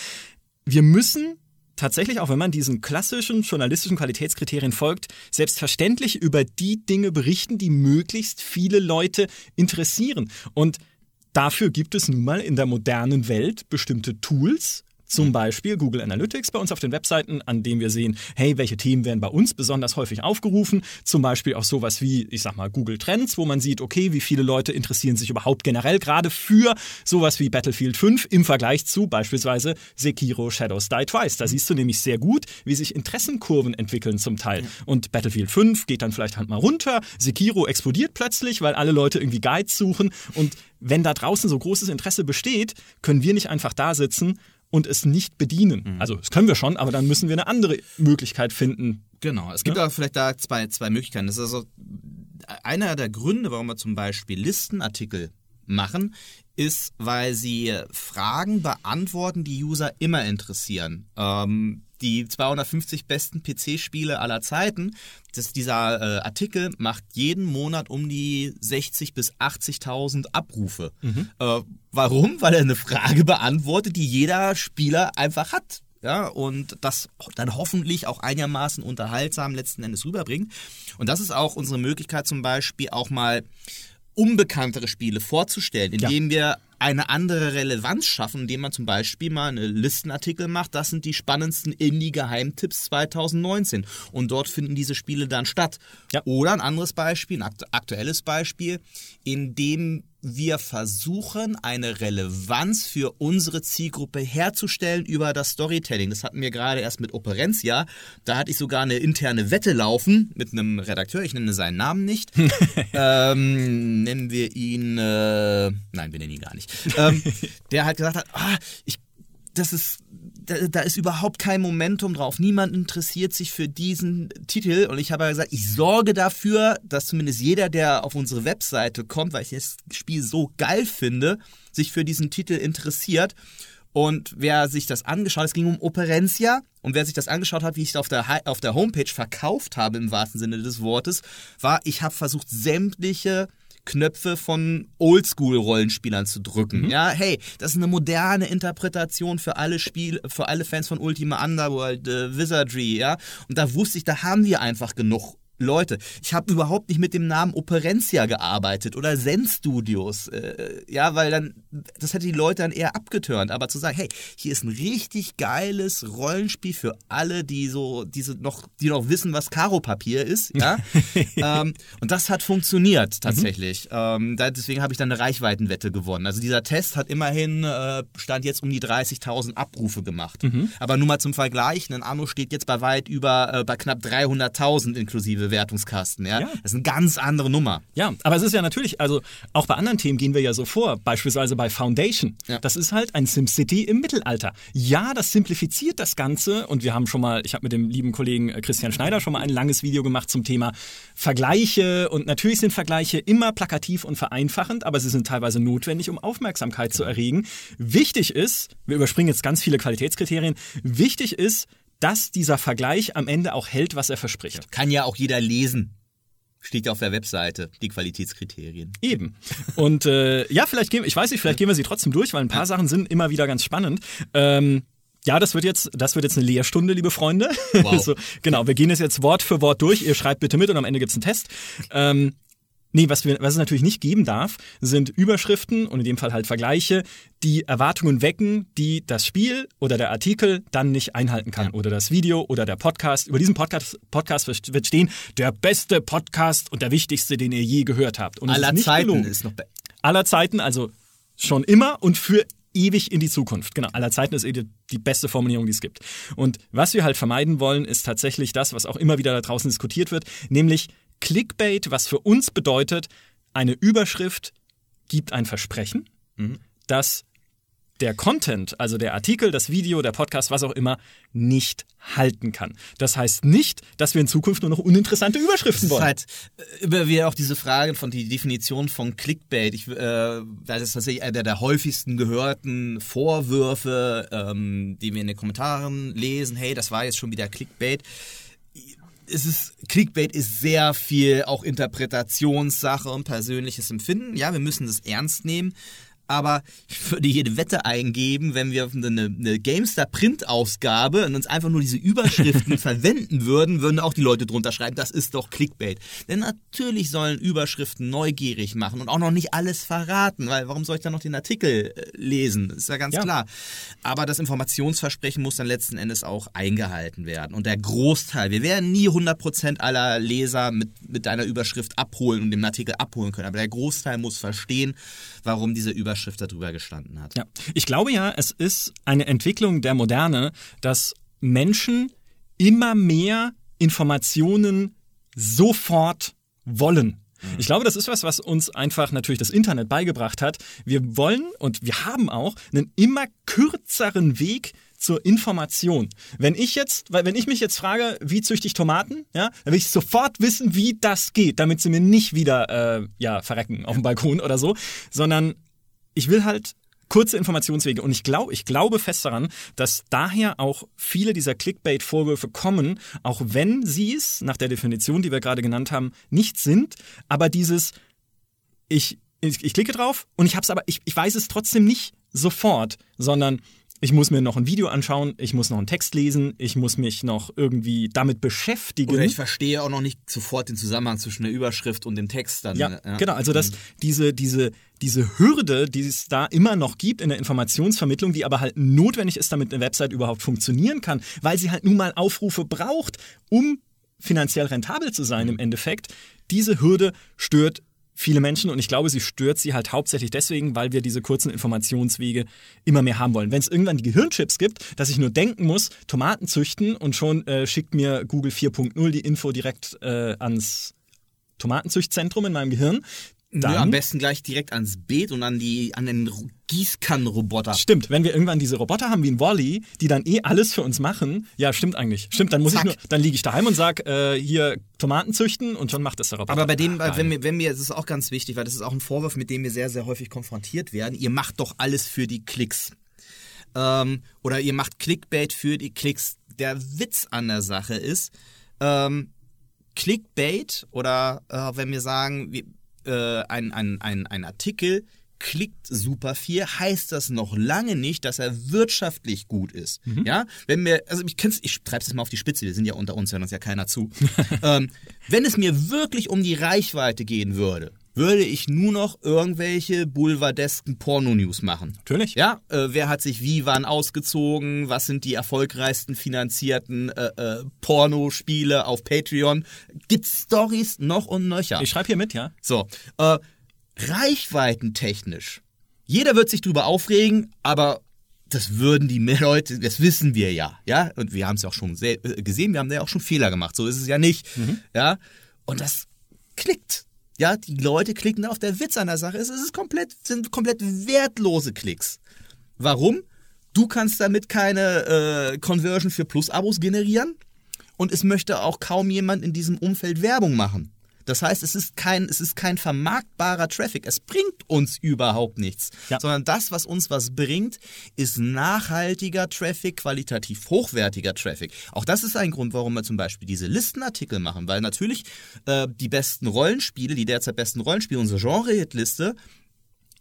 wir müssen tatsächlich, auch wenn man diesen klassischen journalistischen Qualitätskriterien folgt, selbstverständlich über die Dinge berichten, die möglichst viele Leute interessieren. Und dafür gibt es nun mal in der modernen Welt bestimmte Tools, zum Beispiel Google Analytics bei uns auf den Webseiten, an denen wir sehen, hey, welche Themen werden bei uns besonders häufig aufgerufen. Zum Beispiel auch sowas wie, ich sag mal, Google Trends, wo man sieht, okay, wie viele Leute interessieren sich überhaupt generell gerade für sowas wie Battlefield fünf im Vergleich zu beispielsweise Sekiro Shadows Die Twice. Da siehst du nämlich sehr gut, wie sich Interessenkurven entwickeln zum Teil. Und Battlefield fünf geht dann vielleicht halt mal runter, Sekiro explodiert plötzlich, weil alle Leute irgendwie Guides suchen. Und wenn da draußen so großes Interesse besteht, können wir nicht einfach da sitzen und es nicht bedienen. Mhm. Also das können wir schon, aber dann müssen wir eine andere Möglichkeit finden. Genau, es gibt ja? auch vielleicht da zwei, zwei Möglichkeiten. Das ist also einer der Gründe, warum wir zum Beispiel Listenartikel machen, ist, weil sie Fragen beantworten, die User immer interessieren. Ähm, die zweihundertfünfzig besten P C-Spiele aller Zeiten, das, dieser äh, Artikel macht jeden Monat um die sechzigtausend bis achtzigtausend Abrufe. Mhm. Äh, warum? Weil er eine Frage beantwortet, die jeder Spieler einfach hat. Ja, und das dann hoffentlich auch einigermaßen unterhaltsam letzten Endes rüberbringt. Und das ist auch unsere Möglichkeit, zum Beispiel auch mal unbekanntere Spiele vorzustellen, indem ja. wir eine andere Relevanz schaffen, indem man zum Beispiel mal einen Listenartikel macht, das sind die spannendsten Indie-Geheimtipps zweitausendneunzehn und dort finden diese Spiele dann statt. Ja. Oder ein anderes Beispiel, ein aktuelles Beispiel, in dem wir versuchen, eine Relevanz für unsere Zielgruppe herzustellen über das Storytelling. Das hatten wir gerade erst mit Operencia. Da hatte ich sogar eine interne Wette laufen mit einem Redakteur. Ich nenne seinen Namen nicht. ähm, nennen wir ihn... Äh, nein, wir nennen ihn gar nicht. Ähm, der halt gesagt hat, ah, ich, das ist... Da, da ist überhaupt kein Momentum drauf. Niemand interessiert sich für diesen Titel. Und ich habe ja gesagt, ich sorge dafür, dass zumindest jeder, der auf unsere Webseite kommt, weil ich das Spiel so geil finde, sich für diesen Titel interessiert. Und wer sich das angeschaut hat, es ging um Operencia. Und wer sich das angeschaut hat, wie ich es auf der, auf der Homepage verkauft habe, im wahrsten Sinne des Wortes, war, ich habe versucht, sämtliche Knöpfe von Oldschool-Rollenspielern zu drücken. Mhm. Ja, hey, das ist eine moderne Interpretation für alle Spiel, für alle Fans von Ultima Underworld, äh, Wizardry, ja. Und da wusste ich, da haben wir einfach genug Leute. Ich habe überhaupt nicht mit dem Namen Operencia gearbeitet oder Zen Studios, äh, ja, weil dann, das hätte die Leute dann eher abgeturnt. Aber zu sagen, hey, hier ist ein richtig geiles Rollenspiel für alle, die so, diese noch, die noch wissen, was Karo-Papier ist, ja. ähm, und das hat funktioniert tatsächlich. Mhm. Ähm, deswegen habe ich dann eine Reichweitenwette gewonnen. Also dieser Test hat immerhin, äh, stand jetzt um die dreißigtausend Abrufe gemacht. Mhm. Aber nur mal zum Vergleich, ein Anno steht jetzt bei weit über, äh, bei knapp dreihunderttausend inklusive Bewertungskasten, ja? Ja. Das ist eine ganz andere Nummer. Ja, aber es ist ja natürlich, also auch bei anderen Themen gehen wir ja so vor, beispielsweise bei Foundation. Ja. Das ist halt ein SimCity im Mittelalter. Ja, das simplifiziert das Ganze und wir haben schon mal, ich habe mit dem lieben Kollegen Christian Schneider schon mal ein langes Video gemacht zum Thema Vergleiche und natürlich sind Vergleiche immer plakativ und vereinfachend, aber sie sind teilweise notwendig, um Aufmerksamkeit ja. zu erregen. Wichtig ist, wir überspringen jetzt ganz viele Qualitätskriterien, wichtig ist, dass dieser Vergleich am Ende auch hält, was er verspricht. Ja, kann ja auch jeder lesen. Steht ja auf der Webseite, die Qualitätskriterien. Eben. Und äh, ja, vielleicht gehen, ich weiß nicht, vielleicht gehen wir sie trotzdem durch, weil ein paar ja. Sachen sind immer wieder ganz spannend. Ähm, ja, das wird jetzt, das wird jetzt eine Lehrstunde, liebe Freunde. Wow. so, genau, wir gehen es jetzt Wort für Wort durch. Ihr schreibt bitte mit und am Ende gibt's einen Test. Ähm, Nee, was, wir, was es natürlich nicht geben darf, sind Überschriften und in dem Fall halt Vergleiche, die Erwartungen wecken, die das Spiel oder der Artikel dann nicht einhalten kann. Ja. Oder das Video oder der Podcast. Über diesen Podcast, Podcast wird stehen, der beste Podcast und der wichtigste, den ihr je gehört habt. Und aller ist Zeiten gelogen. Ist noch... Be- aller Zeiten, also schon immer und für ewig in die Zukunft. Genau, aller Zeiten ist eh die, die beste Formulierung, die es gibt. Und was wir halt vermeiden wollen, ist tatsächlich das, was auch immer wieder da draußen diskutiert wird, nämlich Clickbait, was für uns bedeutet, eine Überschrift gibt ein Versprechen, mhm. dass der Content, also der Artikel, das Video, der Podcast, was auch immer, nicht halten kann. Das heißt nicht, dass wir in Zukunft nur noch uninteressante Überschriften wollen. Das ist halt immer wieder auch diese Frage von die Definition von Clickbait. Ich, äh, das ist tatsächlich einer der häufigsten gehörten Vorwürfe, ähm, die wir in den Kommentaren lesen. Hey, das war jetzt schon wieder Clickbait. Es ist, Clickbait ist sehr viel auch Interpretationssache und persönliches Empfinden. Ja, wir müssen das ernst nehmen, aber ich würde jede Wette eingeben, wenn wir eine, eine GameStar-Printausgabe und uns einfach nur diese Überschriften verwenden würden, würden auch die Leute drunter schreiben, das ist doch Clickbait. Denn natürlich sollen Überschriften neugierig machen und auch noch nicht alles verraten, weil warum soll ich dann noch den Artikel lesen? Das ist ja ganz ja. klar. Aber das Informationsversprechen muss dann letzten Endes auch eingehalten werden. Und der Großteil, wir werden nie hundert Prozent aller Leser mit, mit einer Überschrift abholen und dem Artikel abholen können, aber der Großteil muss verstehen, warum diese Überschrift Schrift darüber gestanden hat. Ja. Ich glaube ja, es ist eine Entwicklung der Moderne, dass Menschen immer mehr Informationen sofort wollen. Mhm. Ich glaube, das ist was, was uns einfach natürlich das Internet beigebracht hat. Wir wollen und wir haben auch einen immer kürzeren Weg zur Information. Wenn ich jetzt, weil wenn ich mich jetzt frage, wie züchte ich Tomaten, ja, dann will ich sofort wissen, wie das geht, damit sie mir nicht wieder äh, ja, verrecken auf dem Balkon oder so, sondern ich will halt kurze Informationswege und ich glaube, ich glaube fest daran, dass daher auch viele dieser Clickbait-Vorwürfe kommen, auch wenn sie es, nach der Definition, die wir gerade genannt haben, nicht sind, aber dieses, ich, ich, ich klicke drauf und ich hab's aber, ich, ich weiß es trotzdem nicht sofort, sondern ich muss mir noch ein Video anschauen, ich muss noch einen Text lesen, ich muss mich noch irgendwie damit beschäftigen. Oder ich verstehe auch noch nicht sofort den Zusammenhang zwischen der Überschrift und dem Text dann. Ja, ja. Genau, also dass diese, diese, diese Hürde, die es da immer noch gibt in der Informationsvermittlung, die aber halt notwendig ist, damit eine Website überhaupt funktionieren kann, weil sie halt nun mal Aufrufe braucht, um finanziell rentabel zu sein im Endeffekt, diese Hürde stört viele Menschen und ich glaube, sie stört sie halt hauptsächlich deswegen, weil wir diese kurzen Informationswege immer mehr haben wollen. Wenn es irgendwann die Gehirnchips gibt, dass ich nur denken muss, Tomaten züchten und schon äh, schickt mir Google vier Punkt null die Info direkt äh, ans Tomatenzüchtzentrum in meinem Gehirn. Dann ja, am besten gleich direkt ans Beet und an, die, an den Gießkannenroboter. Stimmt, wenn wir irgendwann diese Roboter haben wie ein Wall-E, die dann eh alles für uns machen, ja, stimmt eigentlich. Stimmt, dann muss Zack. ich nur, dann liege ich daheim und sag, äh, hier Tomaten züchten und schon macht das der Roboter. Aber bei dem, Ach, wenn wir, wenn wir, das ist auch ganz wichtig, weil das ist auch ein Vorwurf, mit dem wir sehr, sehr häufig konfrontiert werden. Ihr macht doch alles für die Klicks. Ähm, oder ihr macht Clickbait für die Klicks. Der Witz an der Sache ist, ähm, Clickbait oder äh, wenn wir sagen, wir Ein, ein, ein, ein Artikel klickt super viel, heißt das noch lange nicht, dass er wirtschaftlich gut ist. Mhm. Ja, wenn wir, also ich, ich treibe das mal auf die Spitze, wir sind ja unter uns, hören uns ja keiner zu. ähm, wenn es mir wirklich um die Reichweite gehen würde, würde ich nur noch irgendwelche boulevardesken Porno-News machen. Natürlich. Ja, äh, wer hat sich wie wann ausgezogen, was sind die erfolgreichsten finanzierten äh, äh, Pornospiele auf Patreon. Gibt's Storys noch und nöcher. Ich schreibe hier mit, ja. So, äh, reichweitentechnisch. Jeder wird sich drüber aufregen, aber das würden die Leute, das wissen wir ja. ja? Und wir haben es ja auch schon sel- gesehen, wir haben ja auch schon Fehler gemacht. So ist es ja nicht. Mhm. Ja? Und das klickt. Ja, die Leute klicken darauf. Der Witz an der Sache ist, es ist komplett, sind komplett wertlose Klicks. Warum? Du kannst damit keine äh, Conversion für Plus-Abos generieren und es möchte auch kaum jemand in diesem Umfeld Werbung machen. Das heißt, es ist kein, es ist kein vermarktbarer Traffic. Es bringt uns überhaupt nichts. Ja. Sondern das, was uns was bringt, ist nachhaltiger Traffic, qualitativ hochwertiger Traffic. Auch das ist ein Grund, warum wir zum Beispiel diese Listenartikel machen. Weil natürlich äh, die besten Rollenspiele, die derzeit besten Rollenspiele, unsere Genre-Hit-Liste,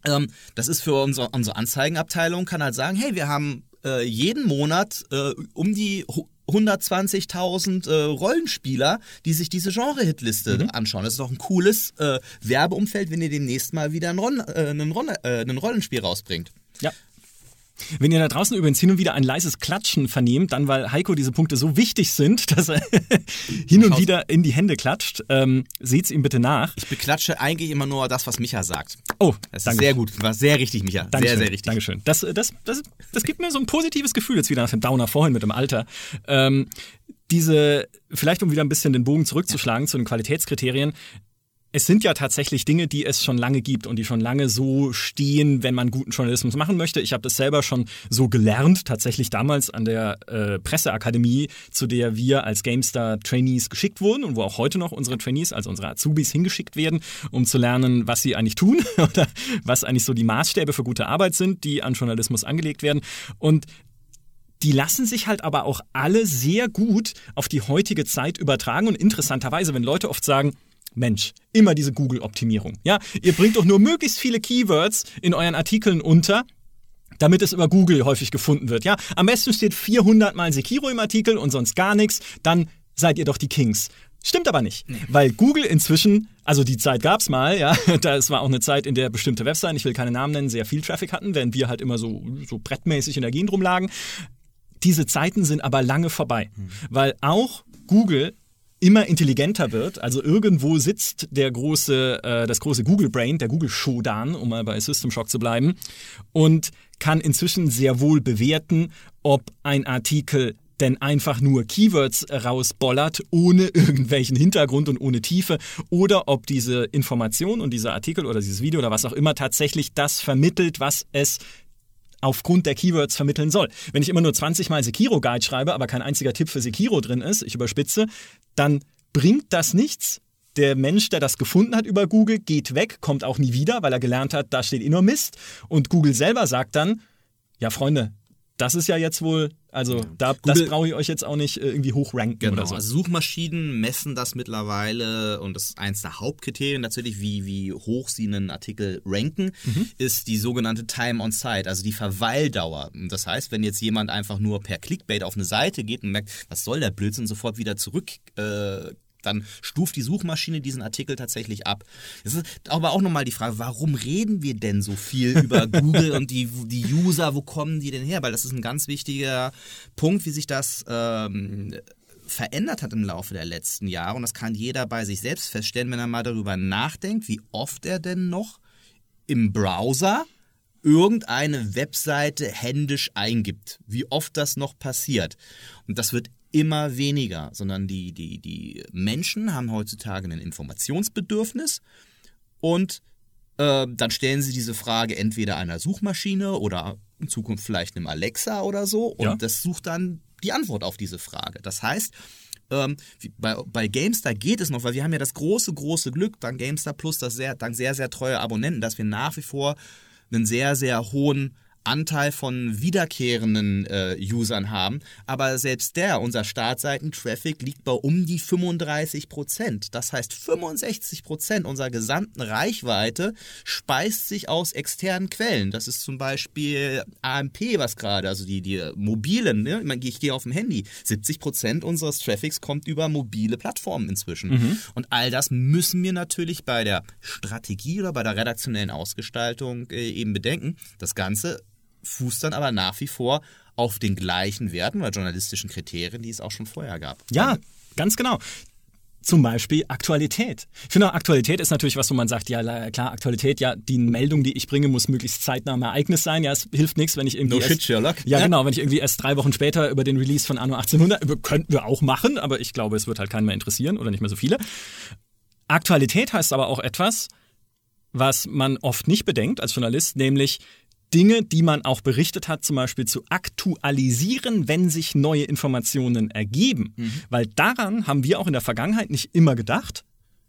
ähm, das ist für unsere, unsere Anzeigenabteilung, kann halt sagen, hey, wir haben äh, jeden Monat äh, um die hundertzwanzigtausend äh, Rollenspieler, die sich diese Genre-Hitliste mhm. anschauen. Das ist doch ein cooles äh, Werbeumfeld, wenn ihr demnächst mal wieder ein Ron- äh, einen Ron- äh, einen Rollenspiel rausbringt. Ja. Wenn ihr da draußen übrigens hin und wieder ein leises Klatschen vernehmt, dann weil Heiko diese Punkte so wichtig sind, dass er hin und wieder in die Hände klatscht, ähm, seht's ihm bitte nach. Ich beklatsche eigentlich immer nur das, was Micha sagt. Oh, das danke. Ist sehr gut, war sehr richtig, Micha. Dankeschön. Sehr, sehr richtig. Dankeschön. Das, das, das, das gibt mir so ein positives Gefühl jetzt wieder nach dem Downer vorhin mit dem Alter. Ähm, diese, vielleicht um wieder ein bisschen den Bogen zurückzuschlagen zu den Qualitätskriterien. Es sind ja tatsächlich Dinge, die es schon lange gibt und die schon lange so stehen, wenn man guten Journalismus machen möchte. Ich habe das selber schon so gelernt, tatsächlich damals an der äh, Presseakademie, zu der wir als GameStar-Trainees geschickt wurden und wo auch heute noch unsere Trainees, also unsere Azubis, hingeschickt werden, um zu lernen, was sie eigentlich tun oder was eigentlich so die Maßstäbe für gute Arbeit sind, die an Journalismus angelegt werden. Und die lassen sich halt aber auch alle sehr gut auf die heutige Zeit übertragen. Und interessanterweise, wenn Leute oft sagen, Mensch, immer diese Google-Optimierung. Ja, ihr bringt doch nur möglichst viele Keywords in euren Artikeln unter, damit es über Google häufig gefunden wird. Ja, am besten steht vierhundert Mal Sekiro im Artikel und sonst gar nichts, dann seid ihr doch die Kings. Stimmt aber nicht, weil Google inzwischen, also die Zeit gab's mal, ja, das war auch eine Zeit, in der bestimmte Webseiten, ich will keine Namen nennen, sehr viel Traffic hatten, während wir halt immer so, so brettmäßig in der Gegend rumlagen. Diese Zeiten sind aber lange vorbei, weil auch Google immer intelligenter wird, also irgendwo sitzt der große, äh, das große Google-Brain, der Google-Shodan, um mal bei System Shock zu bleiben, und kann inzwischen sehr wohl bewerten, ob ein Artikel denn einfach nur Keywords rausbollert, ohne irgendwelchen Hintergrund und ohne Tiefe, oder ob diese Information und dieser Artikel oder dieses Video oder was auch immer tatsächlich das vermittelt, was es aufgrund der Keywords vermitteln soll. Wenn ich immer nur zwanzig Mal Sekiro-Guide schreibe, aber kein einziger Tipp für Sekiro drin ist, ich überspitze, dann bringt das nichts. Der Mensch, der das gefunden hat über Google, geht weg, kommt auch nie wieder, weil er gelernt hat, da steht eh nur Mist. Und Google selber sagt dann, ja Freunde, das ist ja jetzt wohl, also da, das brauche ich euch jetzt auch nicht irgendwie hochranken genau, oder so. Also Suchmaschinen messen das mittlerweile, und das ist eins der Hauptkriterien natürlich, wie, wie hoch sie einen Artikel ranken, mhm. ist die sogenannte Time on Site, also die Verweildauer. Das heißt, wenn jetzt jemand einfach nur per Clickbait auf eine Seite geht und merkt, was soll der Blödsinn, sofort wieder zurück, äh, dann stuft die Suchmaschine diesen Artikel tatsächlich ab. Es ist aber auch nochmal die Frage, warum reden wir denn so viel über Google und die, die User, wo kommen die denn her? Weil das ist ein ganz wichtiger Punkt, wie sich das ähm, verändert hat im Laufe der letzten Jahre. Und das kann jeder bei sich selbst feststellen, wenn er mal darüber nachdenkt, wie oft er denn noch im Browser irgendeine Webseite händisch eingibt. Wie oft das noch passiert. Und das wird immer weniger, sondern die, die, die Menschen haben heutzutage ein Informationsbedürfnis und äh, dann stellen sie diese Frage entweder einer Suchmaschine oder in Zukunft vielleicht einem Alexa oder so und ja. das sucht dann die Antwort auf diese Frage. Das heißt, ähm, bei, bei GameStar geht es noch, weil wir haben ja das große, große Glück, dank GameStar Plus, dass sehr, dank sehr, sehr treue Abonnenten, dass wir nach wie vor einen sehr, sehr hohen Anteil von wiederkehrenden äh, Usern haben, aber selbst der, unser Startseiten-Traffic liegt bei um die fünfunddreißig Prozent. Das heißt, fünfundsechzig Prozent unserer gesamten Reichweite speist sich aus externen Quellen. Das ist zum Beispiel A M P, was gerade, also die, die mobilen, ne? ich, meine, ich gehe auf dem Handy, siebzig Prozent unseres Traffics kommt über mobile Plattformen inzwischen. Mhm. Und all das müssen wir natürlich bei der Strategie oder bei der redaktionellen Ausgestaltung äh, eben bedenken. Das Ganze fußt dann aber nach wie vor auf den gleichen Werten oder journalistischen Kriterien, die es auch schon vorher gab. Ja, ganz genau. Zum Beispiel Aktualität. Ich finde auch, Aktualität ist natürlich was, wo man sagt, ja klar, Aktualität, ja, die Meldung, die ich bringe, muss möglichst zeitnah am Ereignis sein. Ja, es hilft nichts, wenn ich irgendwie... No erst, shit, Sherlock. Ja, ja, genau, wenn ich irgendwie erst drei Wochen später über den Release von Anno achtzehnhundert... Könnten wir auch machen, aber ich glaube, es wird halt keinen mehr interessieren oder nicht mehr so viele. Aktualität heißt aber auch etwas, was man oft nicht bedenkt als Journalist, nämlich Dinge, die man auch berichtet hat, zum Beispiel zu aktualisieren, wenn sich neue Informationen ergeben. Mhm. Weil daran haben wir auch in der Vergangenheit nicht immer gedacht.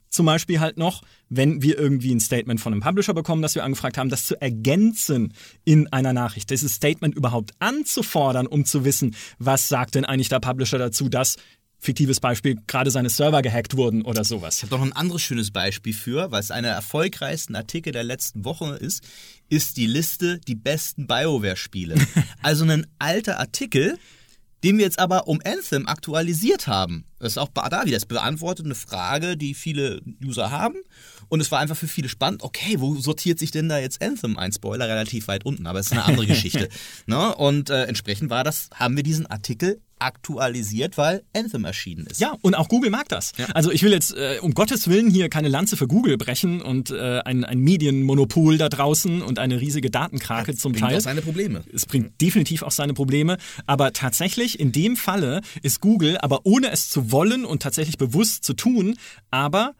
Zum Beispiel halt noch, wenn wir irgendwie ein Statement von einem Publisher bekommen, das wir angefragt haben, das zu ergänzen in einer Nachricht. Dieses Statement überhaupt anzufordern, um zu wissen, was sagt denn eigentlich der Publisher dazu, dass... fiktives Beispiel, gerade seine Server gehackt wurden oder sowas. Ich habe noch ein anderes schönes Beispiel für, weil es einer der erfolgreichsten Artikel der letzten Woche ist, ist die Liste die besten BioWare-Spiele. Also ein alter Artikel, den wir jetzt aber um Anthem aktualisiert haben. Das ist auch da wieder, das beantwortet eine Frage, die viele User haben. Und es war einfach für viele spannend, okay, wo sortiert sich denn da jetzt Anthem ein? Spoiler, relativ weit unten, aber es ist eine andere Geschichte. Ne? Und äh, entsprechend war das, haben wir diesen Artikel aktualisiert, weil Anthem erschienen ist. Ja, und auch Google mag das. Ja. Also ich will jetzt äh, um Gottes Willen hier keine Lanze für Google brechen und äh, ein, ein Medienmonopol da draußen und eine riesige Datenkrake zum Teil. Es bringt auch seine Probleme. Es bringt definitiv auch seine Probleme, aber tatsächlich in dem Falle ist Google, aber ohne es zu wollen und tatsächlich bewusst zu tun, aber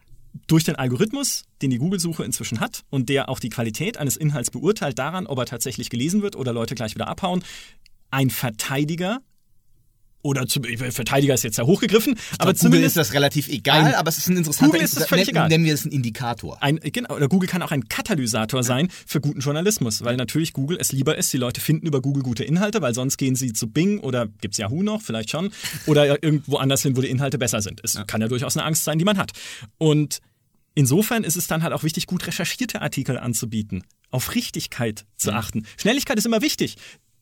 durch den Algorithmus, den die Google-Suche inzwischen hat und der auch die Qualität eines Inhalts beurteilt daran, ob er tatsächlich gelesen wird oder Leute gleich wieder abhauen, ein Verteidiger oder zu, Verteidiger ist jetzt ja hochgegriffen, ich aber glaub, zumindest Google ist das relativ egal, ein, aber es ist ein interessanter Google ist das völlig egal. Nennen wir es einen Indikator. Ein, genau, oder Google kann auch ein Katalysator sein für guten Journalismus, weil natürlich Google es lieber ist, die Leute finden über Google gute Inhalte, weil sonst gehen sie zu Bing oder gibt's Yahoo noch, vielleicht schon, oder irgendwo anders hin, wo die Inhalte besser sind. Es ja. kann ja durchaus eine Angst sein, die man hat. Und insofern ist es dann halt auch wichtig, gut recherchierte Artikel anzubieten, auf Richtigkeit mhm. zu achten. Schnelligkeit ist immer wichtig.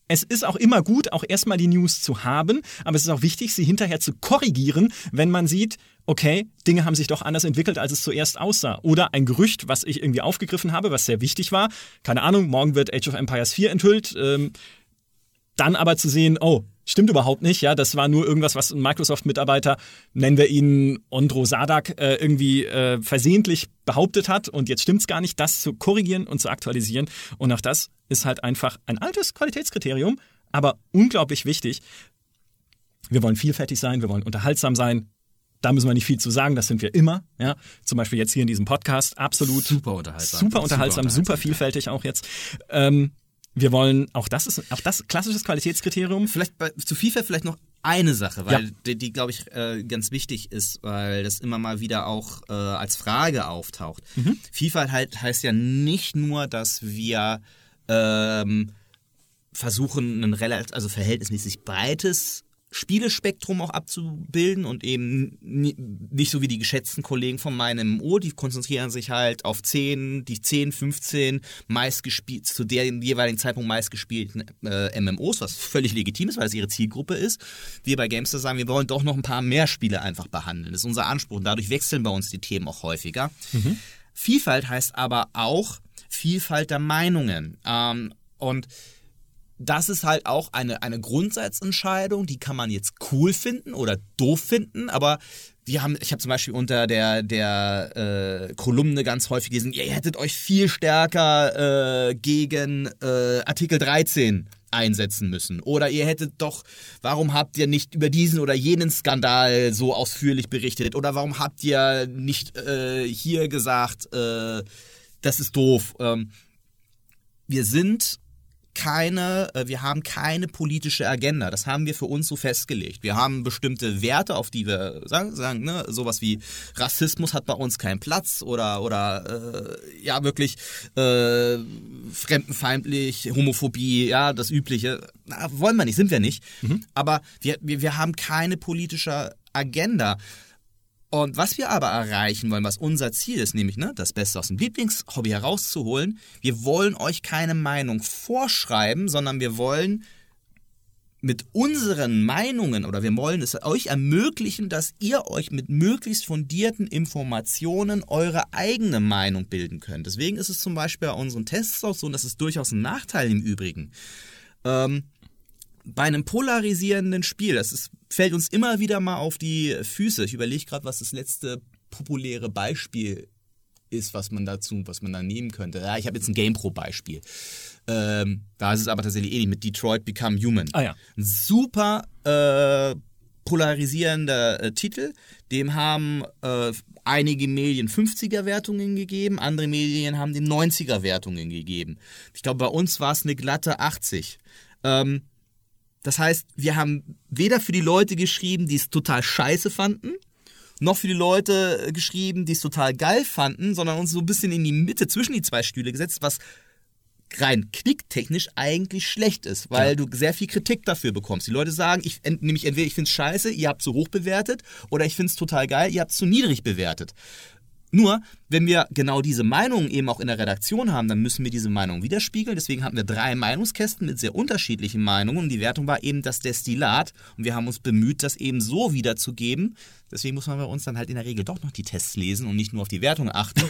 Es ist auch immer gut, auch erstmal die News zu haben, aber es ist auch wichtig, sie hinterher zu korrigieren, wenn man sieht, okay, Dinge haben sich doch anders entwickelt, als es zuerst aussah. Oder ein Gerücht, was ich irgendwie aufgegriffen habe, was sehr wichtig war, keine Ahnung, morgen wird Age of Empires vier enthüllt, ähm, dann aber zu sehen, oh, stimmt überhaupt nicht, ja, das war nur irgendwas, was ein Microsoft-Mitarbeiter, nennen wir ihn Ondro Sadak, äh, irgendwie äh, versehentlich behauptet hat und jetzt stimmt's gar nicht, das zu korrigieren und zu aktualisieren. Und auch das ist halt einfach ein altes Qualitätskriterium, aber unglaublich wichtig. Wir wollen vielfältig sein, wir wollen unterhaltsam sein. Da müssen wir nicht viel zu sagen, das sind wir immer. Ja? Zum Beispiel jetzt hier in diesem Podcast, absolut super unterhaltsam, super, unterhaltsam, super, unterhaltsam, super vielfältig auch jetzt. Ähm, Wir wollen, auch das ist auch das klassisches Qualitätskriterium. Vielleicht bei, zu FIFA vielleicht noch eine Sache, weil ja. die, die glaube ich, äh, ganz wichtig ist, weil das immer mal wieder auch äh, als Frage auftaucht. Mhm. FIFA halt, heißt ja nicht nur, dass wir ähm, versuchen, ein relativ, also verhältnismäßig breites Spielespektrum auch abzubilden und eben nicht so wie die geschätzten Kollegen von meinem M M O, die konzentrieren sich halt auf zehn, die zehn, fünfzehn meistgespielt, zu dem jeweiligen Zeitpunkt meistgespielten äh, M M Os, was völlig legitim ist, weil es ihre Zielgruppe ist. Wir bei Gamestar sagen, wir wollen doch noch ein paar mehr Spiele einfach behandeln. Das ist unser Anspruch und dadurch wechseln bei uns die Themen auch häufiger. Mhm. Vielfalt heißt aber auch Vielfalt der Meinungen. Ähm, und Das ist halt auch eine, eine Grundsatzentscheidung, die kann man jetzt cool finden oder doof finden, aber wir haben, ich habe zum Beispiel unter der, der äh, Kolumne ganz häufig gelesen, ihr hättet euch viel stärker äh, gegen äh, Artikel dreizehn einsetzen müssen. Oder ihr hättet doch, warum habt ihr nicht über diesen oder jenen Skandal so ausführlich berichtet? Oder warum habt ihr nicht äh, hier gesagt, äh, das ist doof? Ähm, wir sind... Keine, wir haben keine politische Agenda. Das haben wir für uns so festgelegt. Wir haben bestimmte Werte, auf die wir sagen, sagen ne, sowas wie Rassismus hat bei uns keinen Platz oder, oder äh, ja wirklich äh, fremdenfeindlich, Homophobie, ja, das Übliche. Na, wollen wir nicht, sind wir nicht. Mhm. Aber wir, wir, wir haben keine politische Agenda. Und was wir aber erreichen wollen, was unser Ziel ist, nämlich ne, das Beste aus dem Lieblingshobby herauszuholen, wir wollen euch keine Meinung vorschreiben, sondern wir wollen mit unseren Meinungen oder wir wollen es euch ermöglichen, dass ihr euch mit möglichst fundierten Informationen eure eigene Meinung bilden könnt. Deswegen ist es zum Beispiel bei unseren Tests auch so, und das ist durchaus ein Nachteil im Übrigen, ähm, bei einem polarisierenden Spiel, das ist, fällt uns immer wieder mal auf die Füße. Ich überlege gerade, was das letzte populäre Beispiel ist, was man dazu, was man da nehmen könnte. Ja, ich habe jetzt ein Game Pro Beispiel. Ähm, da ist es aber tatsächlich ähnlich mit Detroit Become Human. Ah ja. Ein super äh, polarisierender äh, Titel. Dem haben äh, einige Medien fünfziger-Wertungen gegeben, andere Medien haben dem neunziger-Wertungen gegeben. Ich glaube, bei uns war es eine glatte achtzig. Ähm, Das heißt, wir haben weder für die Leute geschrieben, die es total scheiße fanden, noch für die Leute geschrieben, die es total geil fanden, sondern uns so ein bisschen in die Mitte zwischen die zwei Stühle gesetzt, was rein klicktechnisch eigentlich schlecht ist, weil ja. du sehr viel Kritik dafür bekommst. Die Leute sagen, ich nämlich entweder ich finde es scheiße, ihr habt es zu hoch bewertet, oder ich finde es total geil, ihr habt es zu niedrig bewertet. Nur, wenn wir genau diese Meinungen eben auch in der Redaktion haben, dann müssen wir diese Meinungen widerspiegeln. Deswegen hatten wir drei Meinungskästen mit sehr unterschiedlichen Meinungen. Und die Wertung war eben das Destillat. Und wir haben uns bemüht, das eben so wiederzugeben. Deswegen muss man bei uns dann halt in der Regel doch noch die Tests lesen und nicht nur auf die Wertung achten,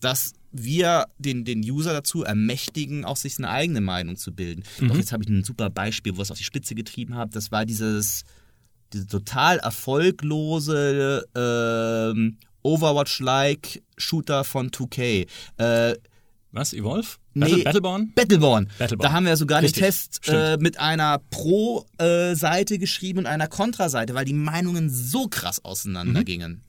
dass wir den, den User dazu ermächtigen, auch sich eine eigene Meinung zu bilden. Mhm. Doch jetzt habe ich ein super Beispiel, wo ich es auf die Spitze getrieben habe. Das war dieses, diese total erfolglose ähm, Overwatch-like Shooter von zwei K. Äh, Was? Evolve? Nee, Battleborn? Battleborn. Battleborn. Da haben wir sogar Richtig. Den Test äh, mit einer Pro-Seite geschrieben und einer Kontra-Seite, weil die Meinungen so krass auseinander mhm. gingen.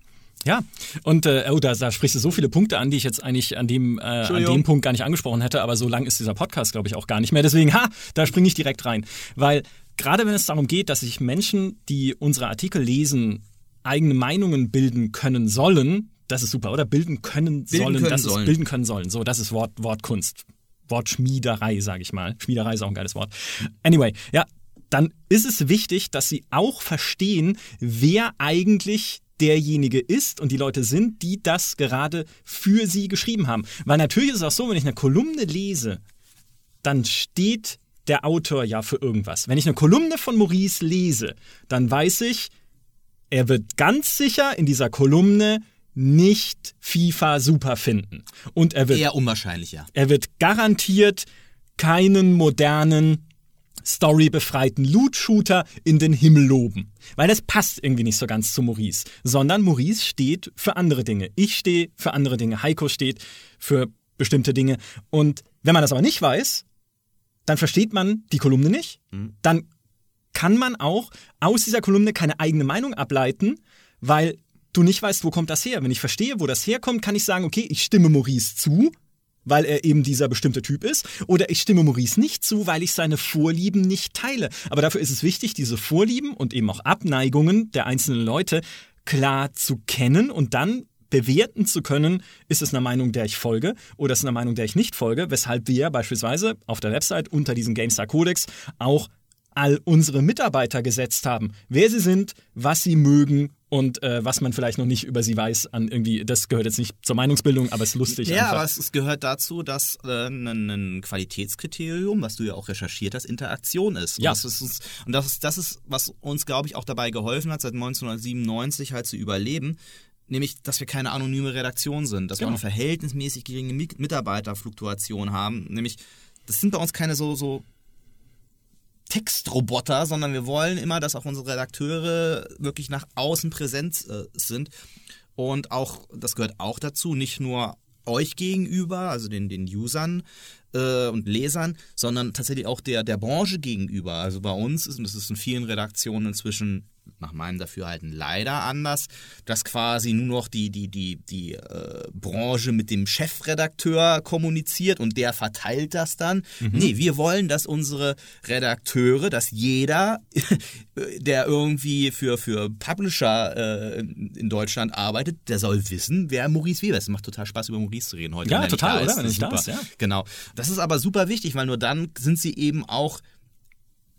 Ja, und äh, oh, da, da sprichst du so viele Punkte an, die ich jetzt eigentlich an dem, äh, an dem Punkt gar nicht angesprochen hätte, aber so lang ist dieser Podcast, glaube ich, auch gar nicht mehr. Deswegen, ha, da springe ich direkt rein. Weil gerade wenn es darum geht, dass sich Menschen, die unsere Artikel lesen, eigene Meinungen bilden können sollen, das ist super, oder? Bilden können bilden sollen, können das sollen. Ist bilden können sollen. So, das ist Wort, Wortkunst. Wortschmiederei, sage ich mal. Schmiederei ist auch ein geiles Wort. Anyway, ja, dann ist es wichtig, dass sie auch verstehen, wer eigentlich derjenige ist und die Leute sind, die das gerade für sie geschrieben haben. Weil natürlich ist es auch so, wenn ich eine Kolumne lese, dann steht der Autor ja für irgendwas. Wenn ich eine Kolumne von Maurice lese, dann weiß ich, er wird ganz sicher in dieser Kolumne nicht FIFA super finden. Und er wird eher unwahrscheinlich, ja. Er wird garantiert keinen modernen, storybefreiten Loot-Shooter in den Himmel loben. Weil das passt irgendwie nicht so ganz zu Maurice. Sondern Maurice steht für andere Dinge. Ich stehe für andere Dinge. Heiko steht für bestimmte Dinge. Und wenn man das aber nicht weiß, dann versteht man die Kolumne nicht. Mhm. Dann kann man auch aus dieser Kolumne keine eigene Meinung ableiten, weil du nicht weißt, wo kommt das her. Wenn ich verstehe, wo das herkommt, kann ich sagen, okay, ich stimme Maurice zu, weil er eben dieser bestimmte Typ ist, oder ich stimme Maurice nicht zu, weil ich seine Vorlieben nicht teile. Aber dafür ist es wichtig, diese Vorlieben und eben auch Abneigungen der einzelnen Leute klar zu kennen und dann bewerten zu können, ist es eine Meinung, der ich folge oder ist es eine Meinung, der ich nicht folge, weshalb wir beispielsweise auf der Website unter diesem GameStar-Kodex auch all unsere Mitarbeiter gesetzt haben. Wer sie sind, was sie mögen und äh, was man vielleicht noch nicht über sie weiß. An irgendwie, das gehört jetzt nicht zur Meinungsbildung, aber es ist lustig. Ja, einfach. Aber es gehört dazu, dass äh, ein, ein Qualitätskriterium, was du ja auch recherchiert hast, Interaktion ist. Ja. Und das ist, und das ist, das ist was uns, glaube ich, auch dabei geholfen hat, seit neunzehnhundertsiebenundneunzig halt zu überleben. Nämlich, dass wir keine anonyme Redaktion sind. Dass genau. wir eine verhältnismäßig geringe Mitarbeiterfluktuation haben. Nämlich, das sind bei uns keine so... so Textroboter, sondern wir wollen immer, dass auch unsere Redakteure wirklich nach außen präsent äh, sind und auch, das gehört auch dazu, nicht nur euch gegenüber, also den, den Usern äh, und Lesern, sondern tatsächlich auch der, der Branche gegenüber. Also bei uns ist, und das ist in vielen Redaktionen inzwischen nach meinem Dafürhalten leider anders, dass quasi nur noch die, die, die, die äh, Branche mit dem Chefredakteur kommuniziert und der verteilt das dann. Mhm. Nee, wir wollen, dass unsere Redakteure, dass jeder, der irgendwie für, für Publisher äh, in Deutschland arbeitet, der soll wissen, wer Maurice Weber ist. Es macht total Spaß, über Maurice zu reden heute. Ja, total, oder? Wenn er nicht da ist, ja. Genau. Das ist aber super wichtig, weil nur dann sind sie eben auch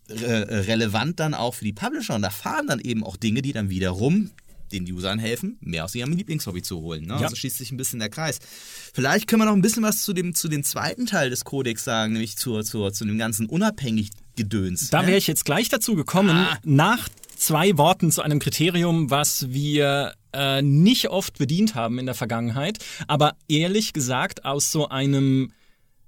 Re- relevant dann auch für die Publisher und erfahren dann eben auch Dinge, die dann wiederum den Usern helfen, mehr aus ihrem Lieblingshobby zu holen. Ne? Ja. Also schließt sich ein bisschen der Kreis. Vielleicht können wir noch ein bisschen was zu dem, zu dem zweiten Teil des Kodex sagen, nämlich zu, zu, zu dem ganzen Unabhängig-Gedöns. Da wäre ich jetzt gleich dazu gekommen, ah. nach zwei Worten zu einem Kriterium, was wir äh, nicht oft bedient haben in der Vergangenheit, aber ehrlich gesagt aus so einem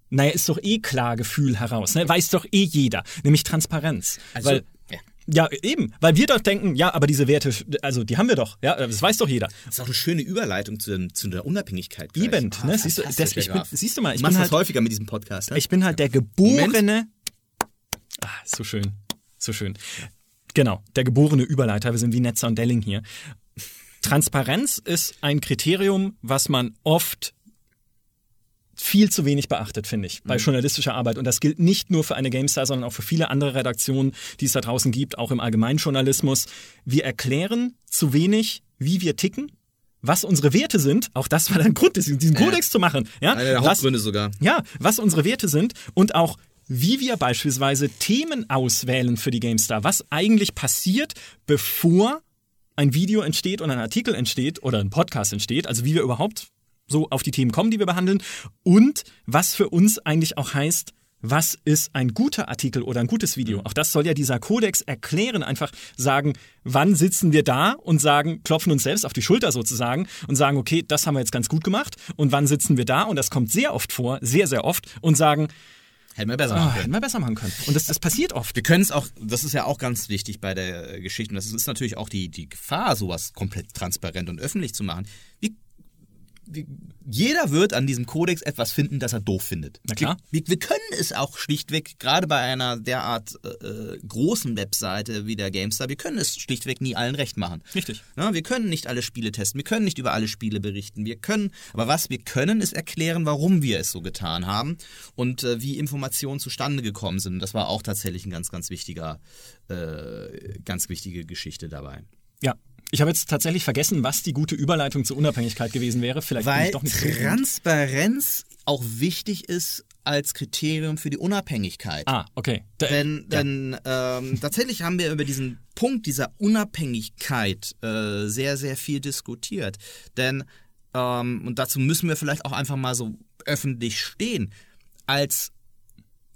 naja, ist doch eh klar Gefühl heraus, ne? Weiß doch eh jeder, nämlich Transparenz. Also, weil, ja. ja, eben, weil wir doch denken, ja, aber diese Werte, also die haben wir doch, ja, das weiß doch jeder. Das ist auch eine schöne Überleitung zu, zu der Unabhängigkeit. Gleich. Eben, ah, ne? siehst, du, das, ich bin, siehst du mal, ich machst bin halt, das häufiger mit diesem Podcast. Ne? Ich bin halt der geborene, ah, so schön, so schön, genau, der geborene Überleiter, wir sind wie Netzer und Delling hier. Transparenz ist ein Kriterium, was man oft viel zu wenig beachtet, finde ich, bei mhm. journalistischer Arbeit. Und das gilt nicht nur für eine GameStar, sondern auch für viele andere Redaktionen, die es da draußen gibt, auch im Allgemeinjournalismus. Wir erklären zu wenig, wie wir ticken, was unsere Werte sind. Auch das war dann Grund, diesen Kodex äh, zu machen. Ja, einer der Hauptgründe was, sogar. Ja, was unsere Werte sind und auch, wie wir beispielsweise Themen auswählen für die GameStar. Was eigentlich passiert, bevor ein Video entsteht und ein Artikel entsteht oder ein Podcast entsteht. Also wie wir überhaupt so auf die Themen kommen, die wir behandeln, und was für uns eigentlich auch heißt, was ist ein guter Artikel oder ein gutes Video? Auch das soll ja dieser Kodex erklären, einfach sagen, wann sitzen wir da und sagen, klopfen uns selbst auf die Schulter sozusagen und sagen, okay, das haben wir jetzt ganz gut gemacht, und wann sitzen wir da, und das kommt sehr oft vor, sehr, sehr oft, und sagen, hätten wir besser machen können. Oh, hätten wir besser machen können. Und das, das passiert oft. Wir können es auch, das ist ja auch ganz wichtig bei der Geschichte, und das ist natürlich auch die, die Gefahr, sowas komplett transparent und öffentlich zu machen. Wie Jeder wird an diesem Kodex etwas finden, das er doof findet. Na klar. Wir, wir können es auch schlichtweg, gerade bei einer derart äh, großen Webseite wie der GameStar, wir können es schlichtweg nie allen recht machen. Richtig. Na, wir können nicht alle Spiele testen, wir können nicht über alle Spiele berichten, wir können, aber was wir können, ist erklären, warum wir es so getan haben und äh, wie Informationen zustande gekommen sind. Und das war auch tatsächlich ein ganz, ganz wichtiger, äh, ganz wichtige Geschichte dabei. Ja. Ich habe jetzt tatsächlich vergessen, was die gute Überleitung zur Unabhängigkeit gewesen wäre. Vielleicht bin ich doch nicht. Weil Transparenz auch wichtig ist als Kriterium für die Unabhängigkeit. Ah, okay. Da, denn ja. denn ähm, tatsächlich haben wir über diesen Punkt dieser Unabhängigkeit äh, sehr, sehr viel diskutiert. Denn, ähm, und dazu müssen wir vielleicht auch einfach mal so öffentlich stehen, als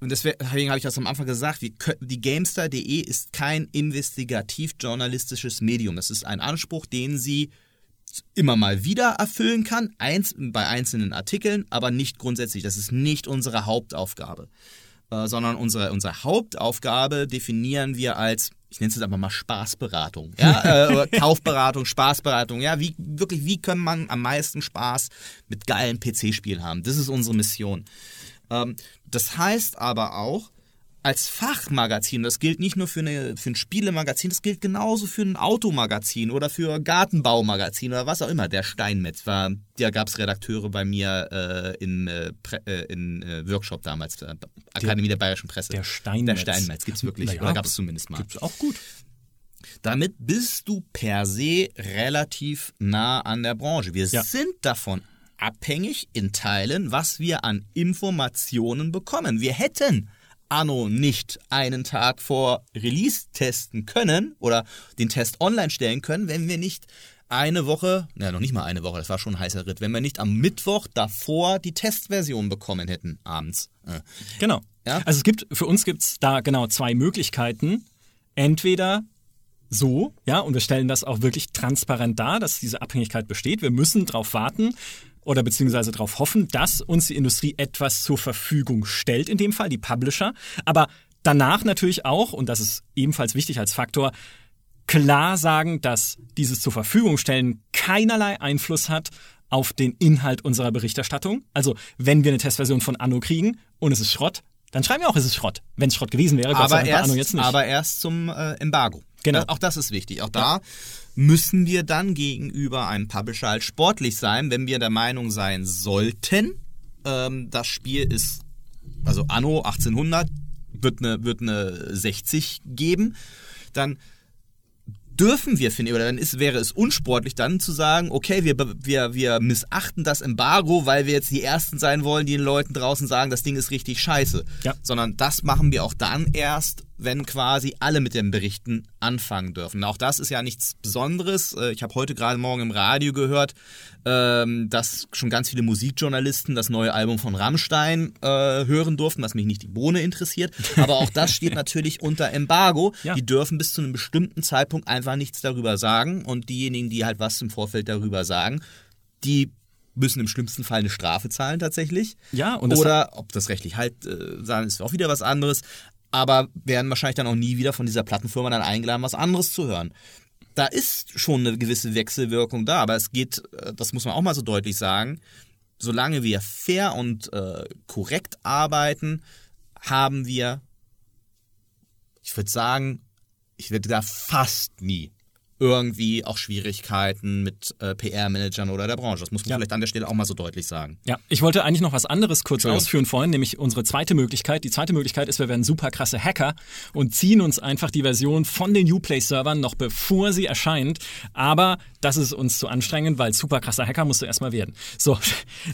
Und deswegen habe ich das am Anfang gesagt, die GameStar Punkt de ist kein investigativ-journalistisches Medium. Das ist ein Anspruch, den sie immer mal wieder erfüllen kann, bei einzelnen Artikeln, aber nicht grundsätzlich. Das ist nicht unsere Hauptaufgabe, sondern unsere, unsere Hauptaufgabe definieren wir als, ich nenne es jetzt einfach mal Spaßberatung, ja? äh, Kaufberatung, Spaßberatung, ja, wie wirklich, wie kann man am meisten Spaß mit geilen P C-Spielen haben? Das ist unsere Mission. Das heißt aber auch, als Fachmagazin, das gilt nicht nur für, eine, für ein Spielemagazin, das gilt genauso für ein Automagazin oder für Gartenbaumagazin oder was auch immer. Der Steinmetz war, da gab es Redakteure bei mir äh, in, äh, in äh, Workshop damals, äh, Akademie der, der Bayerischen Presse. Der Steinmetz. Der Steinmetz gibt es wirklich, ja, oder gab es zumindest mal. Gibt's auch gut. Damit bist du per se relativ nah an der Branche. Wir ja. sind davon abhängig in Teilen, was wir an Informationen bekommen. Wir hätten Anno nicht einen Tag vor Release testen können oder den Test online stellen können, wenn wir nicht eine Woche, na noch nicht mal eine Woche, das war schon ein heißer Ritt, wenn wir nicht am Mittwoch davor die Testversion bekommen hätten, abends. Genau. Ja? Also es gibt, für uns gibt es da genau zwei Möglichkeiten. Entweder so, ja, und wir stellen das auch wirklich transparent dar, dass diese Abhängigkeit besteht. Wir müssen drauf warten, oder beziehungsweise darauf hoffen, dass uns die Industrie etwas zur Verfügung stellt, in dem Fall die Publisher. Aber danach natürlich auch, und das ist ebenfalls wichtig als Faktor, klar sagen, dass dieses zur Verfügung stellen keinerlei Einfluss hat auf den Inhalt unserer Berichterstattung. Also wenn wir eine Testversion von Anno kriegen und es ist Schrott, dann schreiben wir auch, es ist Schrott. Wenn es Schrott gewesen wäre, Gott sei Dank bei Anno jetzt nicht. Aber erst zum äh, Embargo. Genau. Auch das ist wichtig. Auch da ja. müssen wir dann gegenüber einem Publisher halt sportlich sein, wenn wir der Meinung sein sollten, ähm, das Spiel ist, also Anno achtzehnhundert wird eine, wird eine sechzig geben, dann dürfen wir finden, oder dann ist, wäre es unsportlich, dann zu sagen, okay, wir, wir, wir missachten das Embargo, weil wir jetzt die Ersten sein wollen, die den Leuten draußen sagen, das Ding ist richtig scheiße. Ja. Sondern das machen wir auch dann erst, wenn quasi alle mit den Berichten anfangen dürfen. Auch das ist ja nichts Besonderes. Ich habe heute gerade morgen im Radio gehört, dass schon ganz viele Musikjournalisten das neue Album von Rammstein hören durften, was mich nicht die Bohne interessiert. Aber auch das steht natürlich unter Embargo. Ja. Die dürfen bis zu einem bestimmten Zeitpunkt einfach nichts darüber sagen. Und diejenigen, die halt was im Vorfeld darüber sagen, die müssen im schlimmsten Fall eine Strafe zahlen tatsächlich. Ja, und das Oder, ob das rechtlich halt äh, sagen, ist auch wieder was anderes. Aber werden wahrscheinlich dann auch nie wieder von dieser Plattenfirma dann eingeladen, was anderes zu hören. Da ist schon eine gewisse Wechselwirkung da, aber es geht, das muss man auch mal so deutlich sagen, solange wir fair und äh, korrekt arbeiten, haben wir, ich würde sagen, ich würde da fast nie irgendwie auch Schwierigkeiten mit äh, P R-Managern oder der Branche. Das muss man ja. vielleicht an der Stelle auch mal so deutlich sagen. Ja, ich wollte eigentlich noch was anderes kurz ausführen vorhin, nämlich unsere zweite Möglichkeit. Die zweite Möglichkeit ist, wir werden super krasse Hacker und ziehen uns einfach die Version von den Uplay-Servern noch bevor sie erscheint. Aber das ist uns zu anstrengend, weil super krasser Hacker musst du erstmal werden. So,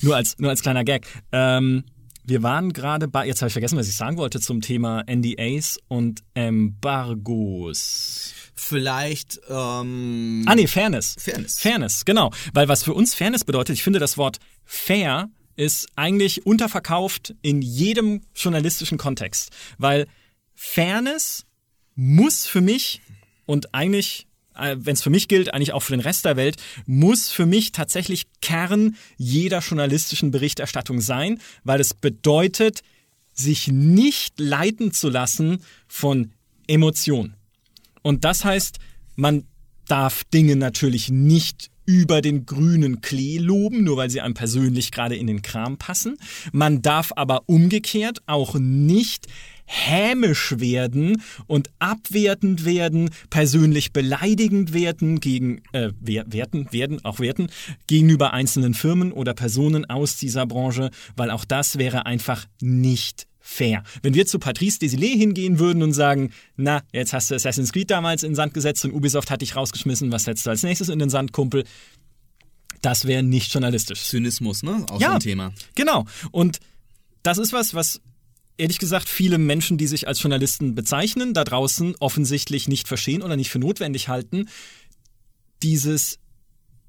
nur als, nur als kleiner Gag. Ähm, wir waren gerade bei, jetzt habe ich vergessen, was ich sagen wollte zum Thema N D As und Embargos. Vielleicht, ähm... Ah, nee, Fairness. Fairness. Fairness, genau. Weil was für uns Fairness bedeutet, ich finde das Wort fair ist eigentlich unterverkauft in jedem journalistischen Kontext. Weil Fairness muss für mich und eigentlich, wenn es für mich gilt, eigentlich auch für den Rest der Welt, muss für mich tatsächlich Kern jeder journalistischen Berichterstattung sein, weil es bedeutet, sich nicht leiten zu lassen von Emotionen. Und das heißt, man darf Dinge natürlich nicht über den grünen Klee loben, nur weil sie einem persönlich gerade in den Kram passen. Man darf aber umgekehrt auch nicht hämisch werden und abwertend werden, persönlich beleidigend werden, gegen, äh, werten, werden, auch werten, gegenüber einzelnen Firmen oder Personen aus dieser Branche, weil auch das wäre einfach nicht fair. Wenn wir zu Patrice Désilets hingehen würden und sagen, na, jetzt hast du Assassin's Creed damals in den Sand gesetzt und Ubisoft hat dich rausgeschmissen, was setzt du als nächstes in den Sand, Kumpel? Das wäre nicht journalistisch. Zynismus, ne? Auch ja, so ein Thema. Genau. Und das ist was, was ehrlich gesagt viele Menschen, die sich als Journalisten bezeichnen, da draußen offensichtlich nicht verstehen oder nicht für notwendig halten. Dieses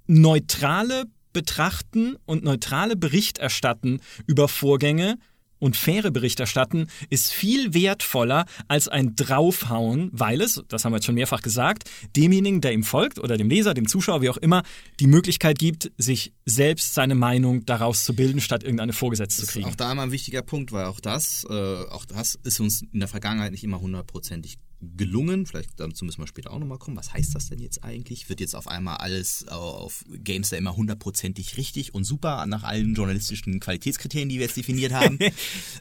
neutrale Betrachten und neutrale Berichterstatten über Vorgänge und faire Bericht erstatten, ist viel wertvoller als ein Draufhauen, weil es, das haben wir jetzt schon mehrfach gesagt, demjenigen, der ihm folgt oder dem Leser, dem Zuschauer, wie auch immer, die Möglichkeit gibt, sich selbst seine Meinung daraus zu bilden, statt irgendeine vorgesetzt zu kriegen. Das ist auch da immer ein wichtiger Punkt, weil auch das, äh, auch das ist uns in der Vergangenheit nicht immer hundertprozentig gelungen, vielleicht dazu müssen wir später auch nochmal kommen, was heißt das denn jetzt eigentlich? Wird jetzt auf einmal alles auf GameStar immer hundertprozentig richtig und super nach allen journalistischen Qualitätskriterien, die wir jetzt definiert haben?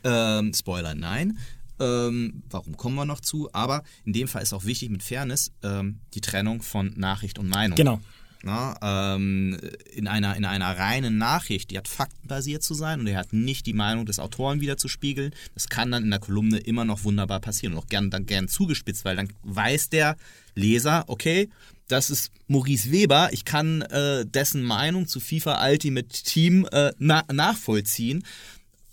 ähm, Spoiler, nein. Ähm, warum kommen wir noch zu? Aber in dem Fall ist auch wichtig mit Fairness ähm, die Trennung von Nachricht und Meinung. Genau. Na, ähm, in einer, in einer reinen Nachricht, die hat faktenbasiert zu sein und die hat nicht die Meinung des Autoren wiederzuspiegeln. Das kann dann in der Kolumne immer noch wunderbar passieren und auch gern, dann gern zugespitzt, weil dann weiß der Leser, okay, das ist Maurice Weber, ich kann äh, dessen Meinung zu FIFA Ultimate Team äh, na- nachvollziehen.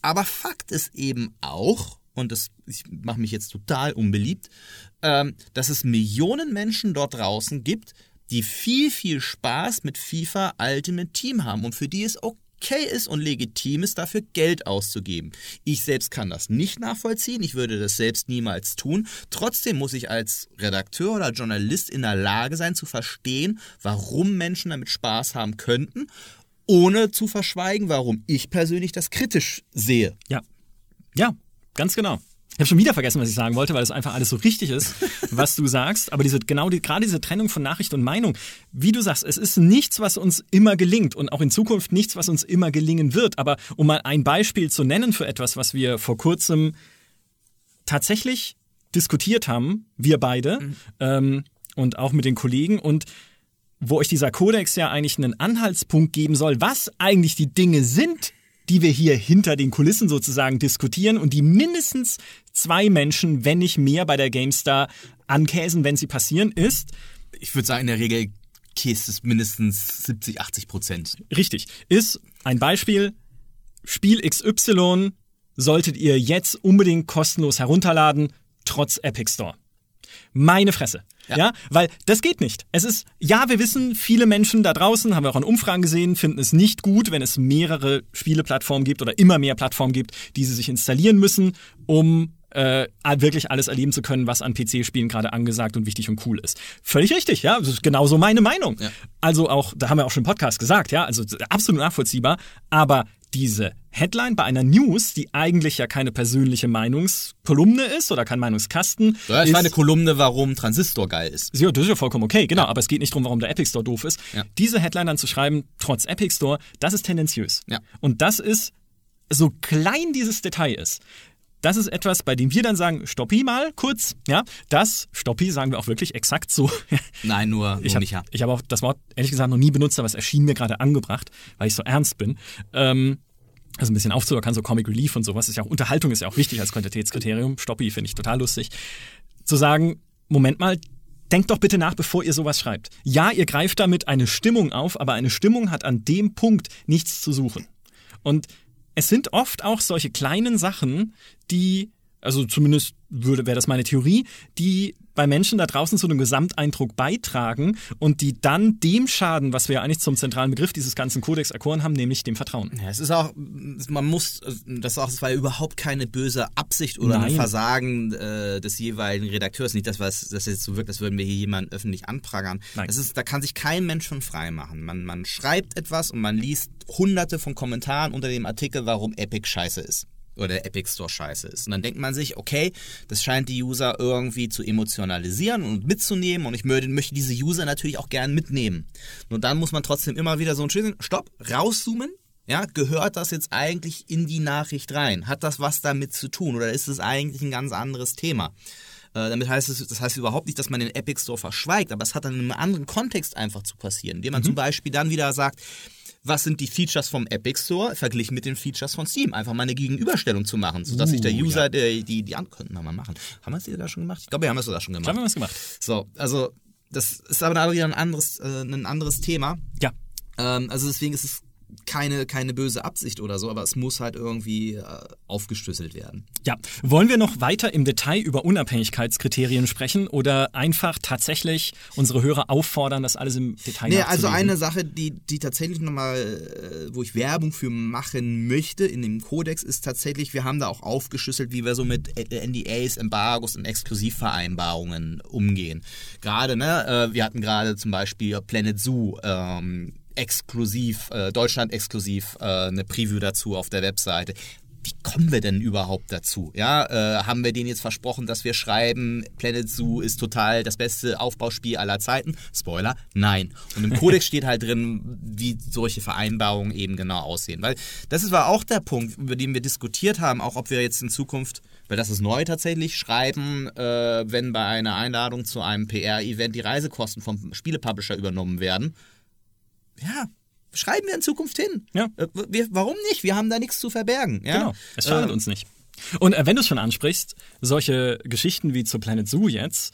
Aber Fakt ist eben auch, und das, ich mache mich jetzt total unbeliebt, ähm, dass es Millionen Menschen dort draußen gibt, die viel, viel Spaß mit FIFA Ultimate Team haben und für die es okay ist und legitim ist, dafür Geld auszugeben. Ich selbst kann das nicht nachvollziehen, ich würde das selbst niemals tun. Trotzdem muss ich als Redakteur oder Journalist in der Lage sein, zu verstehen, warum Menschen damit Spaß haben könnten, ohne zu verschweigen, warum ich persönlich das kritisch sehe. Ja, ja, ganz genau. Ich habe schon wieder vergessen, was ich sagen wollte, weil das einfach alles so richtig ist, was du sagst. Aber diese, genau die, gerade diese Trennung von Nachricht und Meinung, wie du sagst, es ist nichts, was uns immer gelingt und auch in Zukunft nichts, was uns immer gelingen wird. Aber um mal ein Beispiel zu nennen für etwas, was wir vor kurzem tatsächlich diskutiert haben, wir beide, mhm. ähm, und auch mit den Kollegen, und wo euch dieser Kodex ja eigentlich einen Anhaltspunkt geben soll, was eigentlich die Dinge sind, die wir hier hinter den Kulissen sozusagen diskutieren und die mindestens zwei Menschen, wenn nicht mehr, bei der GameStar ankäsen, wenn sie passieren, ist... Ich würde sagen, in der Regel käst es mindestens siebzig, achtzig Prozent. Richtig. Ist ein Beispiel, Spiel X Y solltet ihr jetzt unbedingt kostenlos herunterladen, trotz Epic Store. Meine Fresse. Ja. ja, weil das geht nicht. Es ist, ja, wir wissen, viele Menschen da draußen, haben wir auch in Umfragen gesehen, finden es nicht gut, wenn es mehrere Spieleplattformen gibt oder immer mehr Plattformen gibt, die sie sich installieren müssen, um äh, wirklich alles erleben zu können, was an P C-Spielen gerade angesagt und wichtig und cool ist. Völlig richtig, ja, das ist genauso meine Meinung. Ja. Also auch, da haben wir auch schon im Podcast gesagt, ja, also absolut nachvollziehbar, aber diese Headline bei einer News, die eigentlich ja keine persönliche Meinungskolumne ist oder kein Meinungskasten. Das ist eine Kolumne, warum Transistor geil ist. Ja, das ist ja vollkommen okay, genau. Ja. Aber es geht nicht darum, warum der Epic Store doof ist. Ja. Diese Headline dann zu schreiben, trotz Epic Store, das ist tendenziös. Ja. Und das ist, so klein dieses Detail ist, das ist etwas, bei dem wir dann sagen, Stoppi mal kurz. Ja, das, Stoppi, sagen wir auch wirklich exakt so. Nein, nur, nur ich hab, nicht. Ja. Ich habe auch das Wort, ehrlich gesagt, noch nie benutzt, aber es erschien mir gerade angebracht, weil ich so ernst bin. Ähm, Also ein bisschen aufzulockern, so Comic Relief und sowas. Ist ja auch, Unterhaltung ist ja auch wichtig als Quantitätskriterium. Stoppi finde ich total lustig. Zu sagen, Moment mal, denkt doch bitte nach, bevor ihr sowas schreibt. Ja, ihr greift damit eine Stimmung auf, aber eine Stimmung hat an dem Punkt nichts zu suchen. Und es sind oft auch solche kleinen Sachen, die Also zumindest würde wäre das meine Theorie, die bei Menschen da draußen zu einem Gesamteindruck beitragen und die dann dem schaden, was wir ja eigentlich zum zentralen Begriff dieses ganzen Kodex erkoren haben, nämlich dem Vertrauen. Ja, es ist auch, man muss, das, auch, das war ja überhaupt keine böse Absicht oder Nein. ein Versagen äh, des jeweiligen Redakteurs. Nicht, dass das jetzt so wirkt, als würden wir hier jemanden öffentlich anprangern. Das ist, da kann sich kein Mensch von frei machen. Man, man schreibt etwas und man liest hunderte von Kommentaren unter dem Artikel, warum Epic scheiße ist. Oder der Epic Store scheiße ist. Und dann denkt man sich, okay, das scheint die User irgendwie zu emotionalisieren und mitzunehmen und ich möchte diese User natürlich auch gern mitnehmen. Nur dann muss man trotzdem immer wieder so ein Schild, stopp, rauszoomen. Ja, gehört das jetzt eigentlich in die Nachricht rein? Hat das was damit zu tun? Oder ist es eigentlich ein ganz anderes Thema? Äh, damit heißt es, das heißt überhaupt nicht, dass man den Epic Store verschweigt, aber es hat dann in einem anderen Kontext einfach zu passieren, indem man mhm. zum Beispiel dann wieder sagt, was sind die Features vom Epic Store verglichen mit den Features von Steam? Einfach mal eine Gegenüberstellung zu machen, sodass uh, sich der User, ja. die, die, die an, könnten wir mal machen. Haben wir es da schon gemacht? Ich glaube, wir haben es da schon gemacht. Ich glaube, wir haben es gemacht. So, also, das ist aber wieder ein anderes, äh, ein anderes Thema. Ja. Ähm, also, deswegen ist es keine, keine böse Absicht oder so, aber es muss halt irgendwie äh, aufgeschlüsselt werden. Ja. Wollen wir noch weiter im Detail über Unabhängigkeitskriterien sprechen oder einfach tatsächlich unsere Hörer auffordern, das alles im Detail nachzulesen? Nee, also eine Sache, die, die tatsächlich nochmal, äh, wo ich Werbung für machen möchte in dem Kodex, ist tatsächlich, wir haben da auch aufgeschlüsselt, wie wir so mit N D As, Embargos und Exklusivvereinbarungen umgehen. Gerade, ne, äh, wir hatten gerade zum Beispiel Planet Zoo, ähm, exklusiv, äh, Deutschland exklusiv, äh, eine Preview dazu auf der Webseite. Wie kommen wir denn überhaupt dazu? Ja, äh, haben wir denen jetzt versprochen, dass wir schreiben, Planet Zoo ist total das beste Aufbauspiel aller Zeiten? Spoiler, nein. Und im Kodex steht halt drin, wie solche Vereinbarungen eben genau aussehen. Weil das war auch der Punkt, über den wir diskutiert haben, auch ob wir jetzt in Zukunft, weil das ist neu tatsächlich, schreiben, äh, wenn bei einer Einladung zu einem P R-Event die Reisekosten vom Spielepublisher übernommen werden. Ja, schreiben wir in Zukunft hin. Ja. Wir, warum nicht? Wir haben da nichts zu verbergen. Ja? Genau, es schadet ähm. uns nicht. Und wenn du es schon ansprichst, solche Geschichten wie zur Planet Zoo jetzt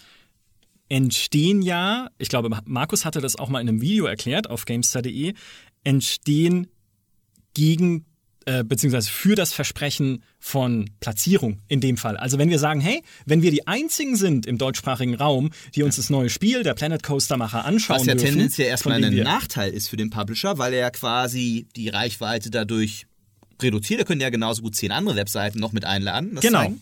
entstehen ja, ich glaube, Markus hatte das auch mal in einem Video erklärt auf GameStar punkt de, entstehen gegen äh, beziehungsweise für das Versprechen von Platzierung in dem Fall. Also wenn wir sagen, hey, wenn wir die Einzigen sind im deutschsprachigen Raum, die uns das neue Spiel der Planet Coaster-Macher anschauen dürfen. Was ja tendenziell erstmal ein Nachteil ist für den Publisher, weil er ja quasi die Reichweite dadurch reduziert. Er könnte ja genauso gut zehn andere Webseiten noch mit einladen. Das genau. Zeigen.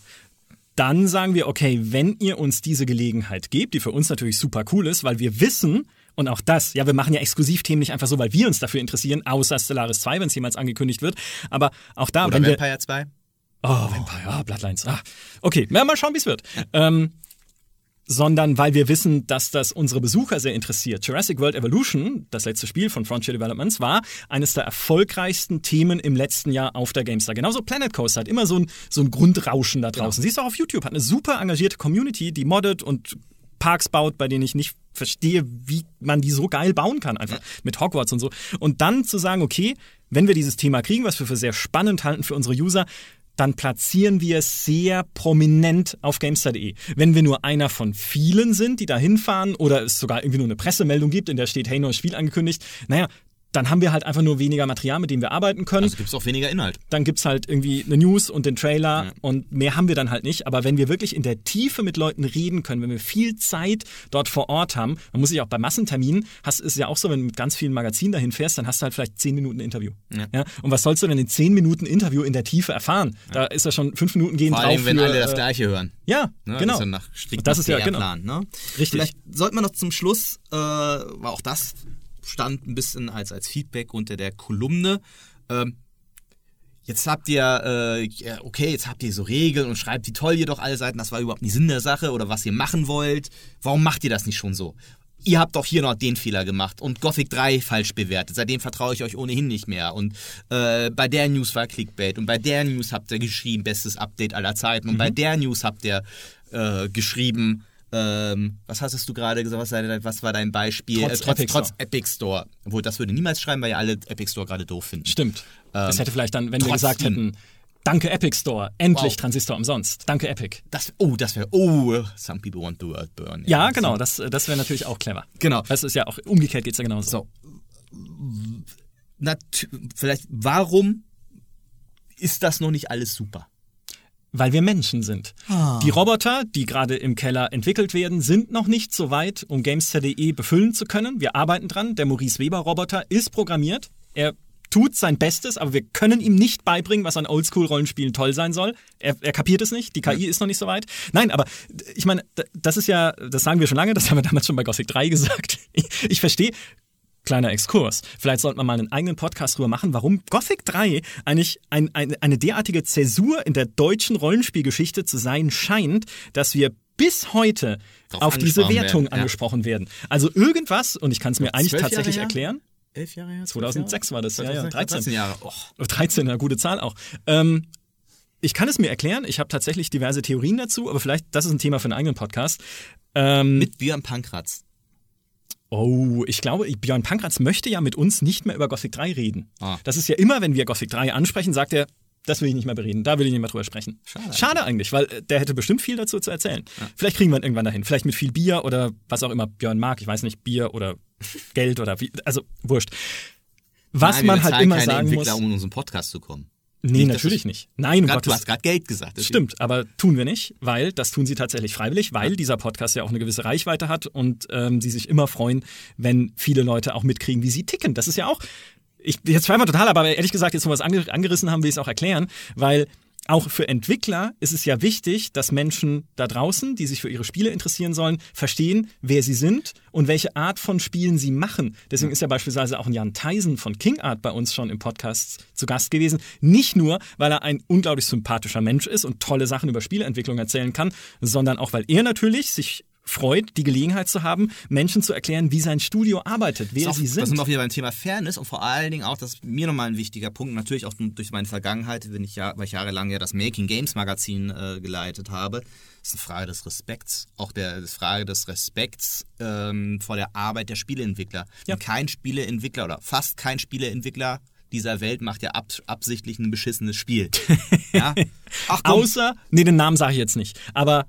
Dann sagen wir, okay, wenn ihr uns diese Gelegenheit gebt, die für uns natürlich super cool ist, weil wir wissen, und auch das, ja, wir machen ja Exklusivthemen nicht einfach so, weil wir uns dafür interessieren, außer Stellaris zwei, wenn es jemals angekündigt wird, aber auch da... Oder wenn Vampire wir, zwei. Oh, Vampire, ah, Bloodlines, ah. Okay, ja, mal schauen, wie es wird. Ähm, sondern weil wir wissen, dass das unsere Besucher sehr interessiert. Jurassic World Evolution, das letzte Spiel von Frontier Developments, war eines der erfolgreichsten Themen im letzten Jahr auf der GameStar. Genauso Planet Coaster hat immer so ein, so ein Grundrauschen da draußen. Genau. Siehst du auch auf YouTube, hat eine super engagierte Community, die moddet und Parks baut, bei denen ich nicht verstehe, wie man die so geil bauen kann, einfach ja. mit Hogwarts und so. Und dann zu sagen, okay, wenn wir dieses Thema kriegen, was wir für sehr spannend halten für unsere User, dann platzieren wir es sehr prominent auf GameStar punkt de. Wenn wir nur einer von vielen sind, die da hinfahren oder es sogar irgendwie nur eine Pressemeldung gibt, in der steht, hey, neues Spiel angekündigt, naja, dann haben wir halt einfach nur weniger Material, mit dem wir arbeiten können. Also gibt es auch weniger Inhalt. Dann gibt es halt irgendwie eine News und den Trailer ja. und mehr haben wir dann halt nicht. Aber wenn wir wirklich in der Tiefe mit Leuten reden können, wenn wir viel Zeit dort vor Ort haben, man muss sich auch bei Massenterminen, hast, ist ja auch so, wenn du mit ganz vielen Magazinen dahin fährst, dann hast du halt vielleicht zehn Minuten Interview. Ja. Ja? Und was sollst du denn in zehn Minuten Interview in der Tiefe erfahren? Ja. Da ist ja schon fünf Minuten gehen drauf. Vor allem, wenn für, alle das Gleiche äh, hören. Ja, ne, genau. Das, das ist ja genau. Plan, ne? Richtig. Vielleicht sollte man noch zum Schluss, äh, war auch das... stand ein bisschen als, als Feedback unter der Kolumne. Ähm, jetzt habt ihr, äh, okay, jetzt habt ihr so Regeln und schreibt, wie toll ihr doch alle seid. Das war überhaupt nicht Sinn der Sache oder was ihr machen wollt. Warum macht ihr das nicht schon so? Ihr habt doch hier noch den Fehler gemacht und Gothic drei falsch bewertet. Seitdem vertraue ich euch ohnehin nicht mehr. Und äh, bei der News war Clickbait. Und bei der News habt ihr geschrieben, bestes Update aller Zeiten. Und mhm. bei der News habt ihr äh, geschrieben, Ähm, was hattest du gerade gesagt? Was, was war dein Beispiel? Trotz, äh, trotz, Epic, trotz Store. Epic Store. Obwohl, das würde niemals schreiben, weil ja alle Epic Store gerade doof finden. Stimmt. Ähm, das hätte vielleicht dann, wenn wir gesagt hätten, danke Epic Store, endlich wow. Transistor umsonst. Danke Epic. Das, oh, das wäre, oh, some people want the world burn. Ja, ja genau, so. das, das wäre natürlich auch clever. Genau. Das ist ja auch, umgekehrt geht es ja genauso. So. Nat- vielleicht, warum ist das noch nicht alles super? Weil wir Menschen sind. Ah. Die Roboter, die gerade im Keller entwickelt werden, sind noch nicht so weit, um Gamestar Punkt de befüllen zu können. Wir arbeiten dran. Der Maurice Weber-Roboter ist programmiert. Er tut sein Bestes, aber wir können ihm nicht beibringen, was an Oldschool-Rollenspielen toll sein soll. Er, er kapiert es nicht, die K I ist noch nicht so weit. Nein, aber ich meine, das ist ja, das sagen wir schon lange, das haben wir damals schon bei Gothic drei gesagt. Ich, ich verstehe, kleiner Exkurs, vielleicht sollte man mal einen eigenen Podcast drüber machen, warum Gothic drei eigentlich ein, ein, eine derartige Zäsur in der deutschen Rollenspielgeschichte zu sein scheint, dass wir bis heute Darauf auf diese Wertung werden. angesprochen ja. werden. Also irgendwas, und ich kann es mir ja, eigentlich tatsächlich Jahre erklären, elf Jahre her? zweitausendsechs Jahre? War das, zweitausendsechs, ja, ja, dreizehn Jahre. Oh. dreizehn, eine gute Zahl auch. Ähm, ich kann es mir erklären, ich habe tatsächlich diverse Theorien dazu, aber vielleicht, das ist ein Thema für einen eigenen Podcast. Ähm, Mit Björn Pankratz. Oh, ich glaube, Björn Pankratz möchte ja mit uns nicht mehr über Gothic drei reden. Ah. Das ist ja immer, wenn wir Gothic drei ansprechen, sagt er, das will ich nicht mehr bereden, da will ich nicht mehr drüber sprechen. Schade, Schade eigentlich, weil der hätte bestimmt viel dazu zu erzählen. Ja. Vielleicht kriegen wir ihn irgendwann dahin. Vielleicht mit viel Bier oder was auch immer Björn mag. Ich weiß nicht, Bier oder Geld oder wie, also wurscht. Was Nein, man halt immer sagen Entwickler, muss. Um in unseren Podcast zu kommen. Nee, nicht, natürlich nicht. Nein, grad, um Gottes, du hast gerade Geld gesagt. Stimmt, aber tun wir nicht, weil das tun sie tatsächlich freiwillig, weil dieser Podcast ja auch eine gewisse Reichweite hat und ähm, sie sich immer freuen, wenn viele Leute auch mitkriegen, wie sie ticken. Das ist ja auch, ich jetzt zweimal total, aber ehrlich gesagt, jetzt wo wir es ange- angerissen haben, will ich es auch erklären, weil auch für Entwickler ist es ja wichtig, dass Menschen da draußen, die sich für ihre Spiele interessieren sollen, verstehen, wer sie sind und welche Art von Spielen sie machen. Deswegen ist ja beispielsweise auch ein Jan Theisen von King Art bei uns schon im Podcast zu Gast gewesen. Nicht nur, weil er ein unglaublich sympathischer Mensch ist und tolle Sachen über Spieleentwicklung erzählen kann, sondern auch, weil er natürlich sich freut, die Gelegenheit zu haben, Menschen zu erklären, wie sein Studio arbeitet, wer auch, sie sind. Das sind wir auch wieder beim Thema Fairness und vor allen Dingen auch, das ist mir nochmal ein wichtiger Punkt, natürlich auch durch meine Vergangenheit, wenn ich ja, weil ich jahrelang ja das Making Games Magazin äh, geleitet habe, das ist eine Frage des Respekts, auch der das Frage des Respekts ähm, vor der Arbeit der Spieleentwickler. Ja. Kein Spieleentwickler oder fast kein Spieleentwickler dieser Welt macht ja ab, absichtlich ein beschissenes Spiel. Ja? Ach, außer, nee, den Namen sage ich jetzt nicht, aber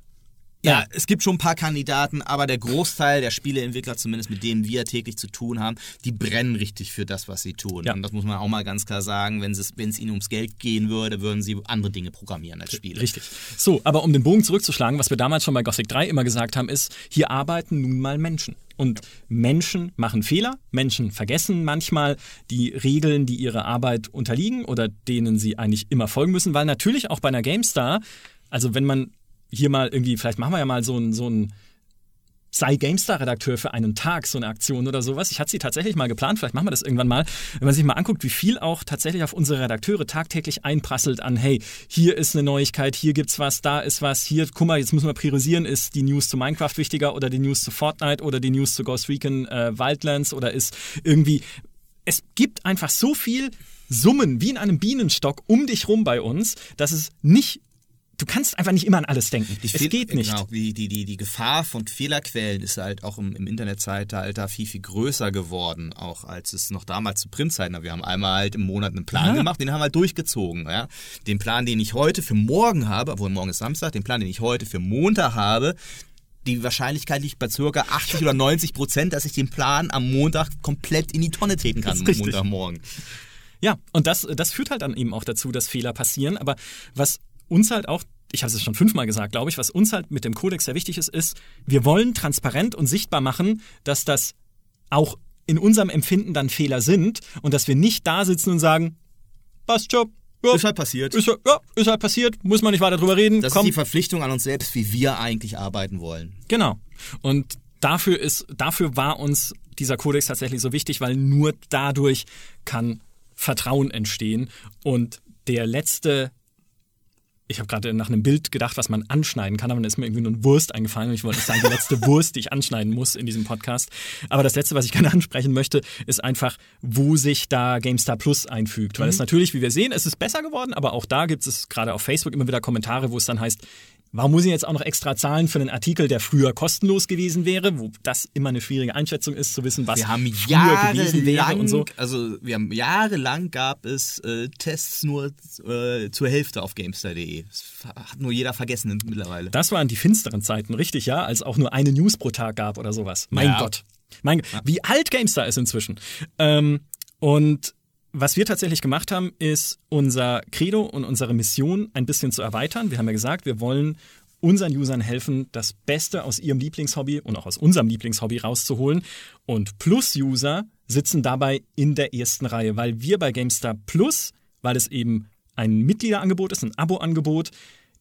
ja, es gibt schon ein paar Kandidaten, aber der Großteil der Spieleentwickler, zumindest mit denen wir täglich zu tun haben, die brennen richtig für das, was sie tun. Ja. Und das muss man auch mal ganz klar sagen, wenn es, wenn es ihnen ums Geld gehen würde, würden sie andere Dinge programmieren als Spiele. Richtig. So, aber um den Bogen zurückzuschlagen, was wir damals schon bei Gothic drei immer gesagt haben, ist, hier arbeiten nun mal Menschen. Und Menschen machen Fehler, Menschen vergessen manchmal die Regeln, die ihrer Arbeit unterliegen oder denen sie eigentlich immer folgen müssen, weil natürlich auch bei einer GameStar, also wenn man hier mal irgendwie, vielleicht machen wir ja mal so einen, so einen sei GameStar-Redakteur für einen Tag, so eine Aktion oder sowas. Ich hatte sie tatsächlich mal geplant, vielleicht machen wir das irgendwann mal. Wenn man sich mal anguckt, wie viel auch tatsächlich auf unsere Redakteure tagtäglich einprasselt an, hey, hier ist eine Neuigkeit, hier gibt's was, da ist was, hier, guck mal, jetzt müssen wir priorisieren, ist die News zu Minecraft wichtiger oder die News zu Fortnite oder die News zu Ghost Recon äh, Wildlands oder ist irgendwie, es gibt einfach so viel Summen, wie in einem Bienenstock um dich rum bei uns, dass es nicht Du kannst einfach nicht immer an alles denken. Die es Fehl- geht nicht. Genau, die, die, die, die Gefahr von Fehlerquellen ist halt auch im, im Internetzeitalter viel, viel größer geworden, auch als es noch damals zu Printzeiten war. Wir haben einmal halt im Monat einen Plan ja. gemacht, den haben wir halt durchgezogen. Ja? Den Plan, den ich heute für morgen habe, obwohl morgen ist Samstag, den Plan, den ich heute für Montag habe, die Wahrscheinlichkeit liegt bei ca. achtzig oder neunzig Prozent, dass ich den Plan am Montag komplett in die Tonne treten kann, am Montagmorgen. Ja, und das, das führt halt dann eben auch dazu, dass Fehler passieren, aber was uns halt auch, ich habe es schon fünfmal gesagt, glaube ich, was uns halt mit dem Kodex sehr wichtig ist, ist, wir wollen transparent und sichtbar machen, dass das auch in unserem Empfinden dann Fehler sind und dass wir nicht da sitzen und sagen, passt schon, ja, ist halt passiert. Ist, ja, ist halt passiert, muss man nicht weiter drüber reden. Das komm. Ist die Verpflichtung an uns selbst, wie wir eigentlich arbeiten wollen. Genau. Und dafür ist, dafür war uns dieser Kodex tatsächlich so wichtig, weil nur dadurch kann Vertrauen entstehen. Und der letzte Ich habe gerade nach einem Bild gedacht, was man anschneiden kann, aber dann ist mir irgendwie nur eine Wurst eingefallen und ich wollte sagen, die letzte Wurst, die ich anschneiden muss in diesem Podcast. Aber das Letzte, was ich gerne ansprechen möchte, ist einfach, wo sich da GameStar Plus einfügt. Weil mhm. es natürlich, wie wir sehen, es ist besser geworden, aber auch da gibt es gerade auf Facebook immer wieder Kommentare, wo es dann heißt, warum muss ich jetzt auch noch extra zahlen für einen Artikel, der früher kostenlos gewesen wäre, wo das immer eine schwierige Einschätzung ist, zu wissen, was früher gewesen wäre und so. Also wir haben jahrelang gab es äh, Tests nur äh, zur Hälfte auf GameStar Punkt de. Das hat nur jeder vergessen mittlerweile. Das waren die finsteren Zeiten, richtig, ja, als auch nur eine News pro Tag gab oder sowas. Mein ja. Gott. Mein, ja. Wie alt GameStar ist inzwischen. Ähm, und Was wir tatsächlich gemacht haben, ist unser Credo und unsere Mission ein bisschen zu erweitern. Wir haben ja gesagt, wir wollen unseren Usern helfen, das Beste aus ihrem Lieblingshobby und auch aus unserem Lieblingshobby rauszuholen. Und Plus-User sitzen dabei in der ersten Reihe, weil wir bei GameStar Plus, weil es eben ein Mitgliederangebot ist, ein Abo-Angebot,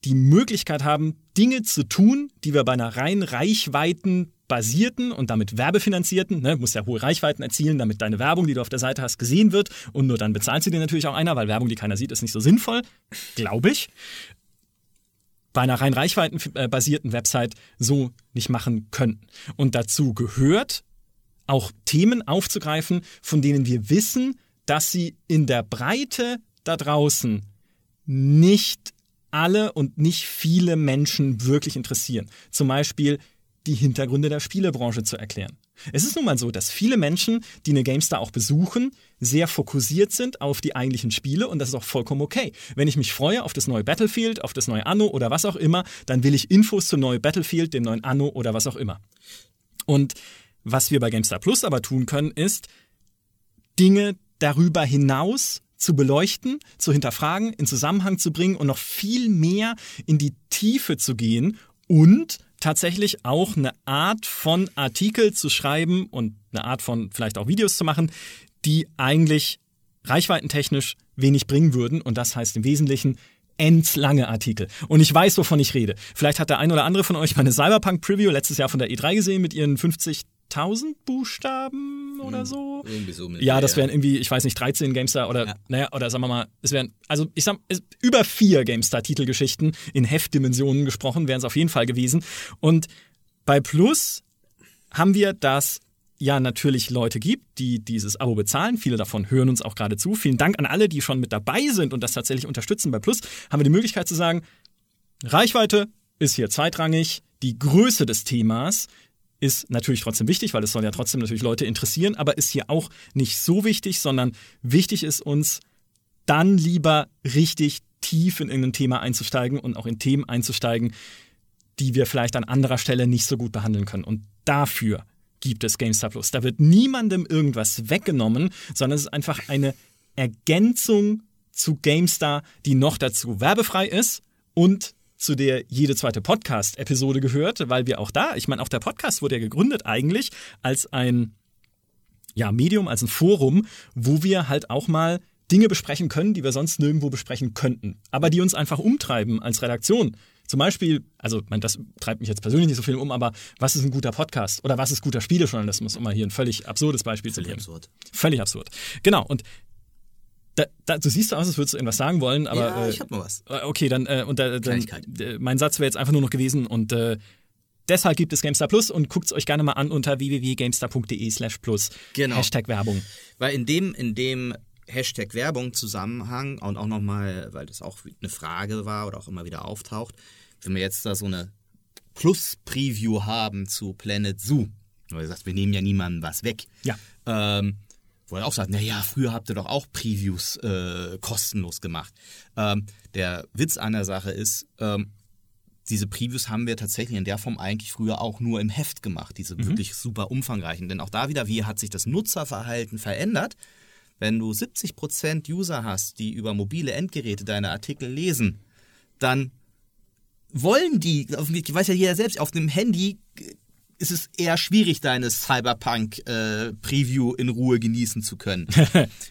die Möglichkeit haben, Dinge zu tun, die wir bei einer rein reichweitenbasierten und damit werbefinanzierten, ne, musst ja hohe Reichweiten erzielen, damit deine Werbung, die du auf der Seite hast, gesehen wird. Und nur dann bezahlt sie dir natürlich auch einer, weil Werbung, die keiner sieht, ist nicht so sinnvoll, glaube ich. Bei einer rein reichweitenbasierten Website so nicht machen können. Und dazu gehört, auch Themen aufzugreifen, von denen wir wissen, dass sie in der Breite da draußen nicht alle und nicht viele Menschen wirklich interessieren. Zum Beispiel die Hintergründe der Spielebranche zu erklären. Es ist nun mal so, dass viele Menschen, die eine GameStar auch besuchen, sehr fokussiert sind auf die eigentlichen Spiele und das ist auch vollkommen okay. Wenn ich mich freue auf das neue Battlefield, auf das neue Anno oder was auch immer, dann will ich Infos zum neuen Battlefield, dem neuen Anno oder was auch immer. Und was wir bei GameStar Plus aber tun können, ist, Dinge darüber hinaus zu beleuchten, zu hinterfragen, in Zusammenhang zu bringen und noch viel mehr in die Tiefe zu gehen und tatsächlich auch eine Art von Artikel zu schreiben und eine Art von vielleicht auch Videos zu machen, die eigentlich reichweitentechnisch wenig bringen würden. Und das heißt im Wesentlichen endlange Artikel. Und ich weiß, wovon ich rede. Vielleicht hat der ein oder andere von euch meine Cyberpunk-Preview letztes Jahr von der E drei gesehen mit ihren fünfzigtausend Buchstaben oder so. Irgendwie so mit ja, das wären irgendwie, ich weiß nicht, dreizehn GameStar oder, ja. naja, oder sagen wir mal, es wären, also ich sag, es, über vier GameStar-Titelgeschichten in Heftdimensionen gesprochen, wären es auf jeden Fall gewesen. Und bei Plus haben wir das ja natürlich Leute gibt, die dieses Abo bezahlen. Viele davon hören uns auch gerade zu. Vielen Dank an alle, die schon mit dabei sind und das tatsächlich unterstützen. Bei Plus haben wir die Möglichkeit zu sagen, Reichweite ist hier zweitrangig. Die Größe des Themas ist natürlich trotzdem wichtig, weil es soll ja trotzdem natürlich Leute interessieren, aber ist hier auch nicht so wichtig, sondern wichtig ist uns dann lieber richtig tief in irgendein Thema einzusteigen und auch in Themen einzusteigen, die wir vielleicht an anderer Stelle nicht so gut behandeln können. Und dafür gibt es GameStar Plus. Da wird niemandem irgendwas weggenommen, sondern es ist einfach eine Ergänzung zu GameStar, die noch dazu werbefrei ist und zu der jede zweite Podcast-Episode gehört, weil wir auch da, ich meine, auch der Podcast wurde ja gegründet eigentlich als ein ja, Medium, als ein Forum, wo wir halt auch mal Dinge besprechen können, die wir sonst nirgendwo besprechen könnten, aber die uns einfach umtreiben als Redaktion. Zum Beispiel, also das treibt mich jetzt persönlich nicht so viel um, aber was ist ein guter Podcast oder was ist guter Spielejournalismus, um mal hier ein völlig absurdes Beispiel völlig zu nehmen. Absurd. Völlig absurd. Genau, und da, da, du siehst so aus, als würdest du irgendwas sagen wollen, aber... Ja, ich hab mal was. Okay, dann... Äh, und da, dann äh, mein Satz wäre jetzt einfach nur noch gewesen und äh, deshalb gibt es GameStar Plus und guckt es euch gerne mal an unter w w w punkt gamestar punkt d e slash plus. Genau. Hashtag Werbung. Weil in dem, in dem Hashtag Werbung Zusammenhang und auch nochmal, weil das auch eine Frage war oder auch immer wieder auftaucht, wenn wir jetzt da so eine Plus-Preview haben zu Planet Zoo, weil du sagst, wir nehmen ja niemandem was weg. Ja. Ähm, Wo er auch sagt, naja, früher habt ihr doch auch Previews äh, kostenlos gemacht. Ähm, der Witz an der Sache ist, ähm, diese Previews haben wir tatsächlich in der Form eigentlich früher auch nur im Heft gemacht, diese mhm. wirklich super umfangreichen. Denn auch da wieder, wie hat sich das Nutzerverhalten verändert? Wenn du siebzig Prozent User hast, die über mobile Endgeräte deine Artikel lesen, dann wollen die, weiß ja jeder selbst, auf dem Handy... ist es eher schwierig, deine Cyberpunk-Preview äh, in Ruhe genießen zu können.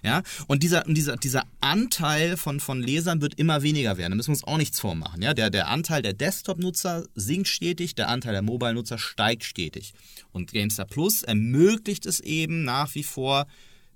Ja? Und dieser, dieser, dieser Anteil von, von Lesern wird immer weniger werden. Da müssen wir uns auch nichts vormachen. Ja? Der, der Anteil der Desktop-Nutzer sinkt stetig, der Anteil der Mobile-Nutzer steigt stetig. Und GameStar Plus ermöglicht es eben nach wie vor,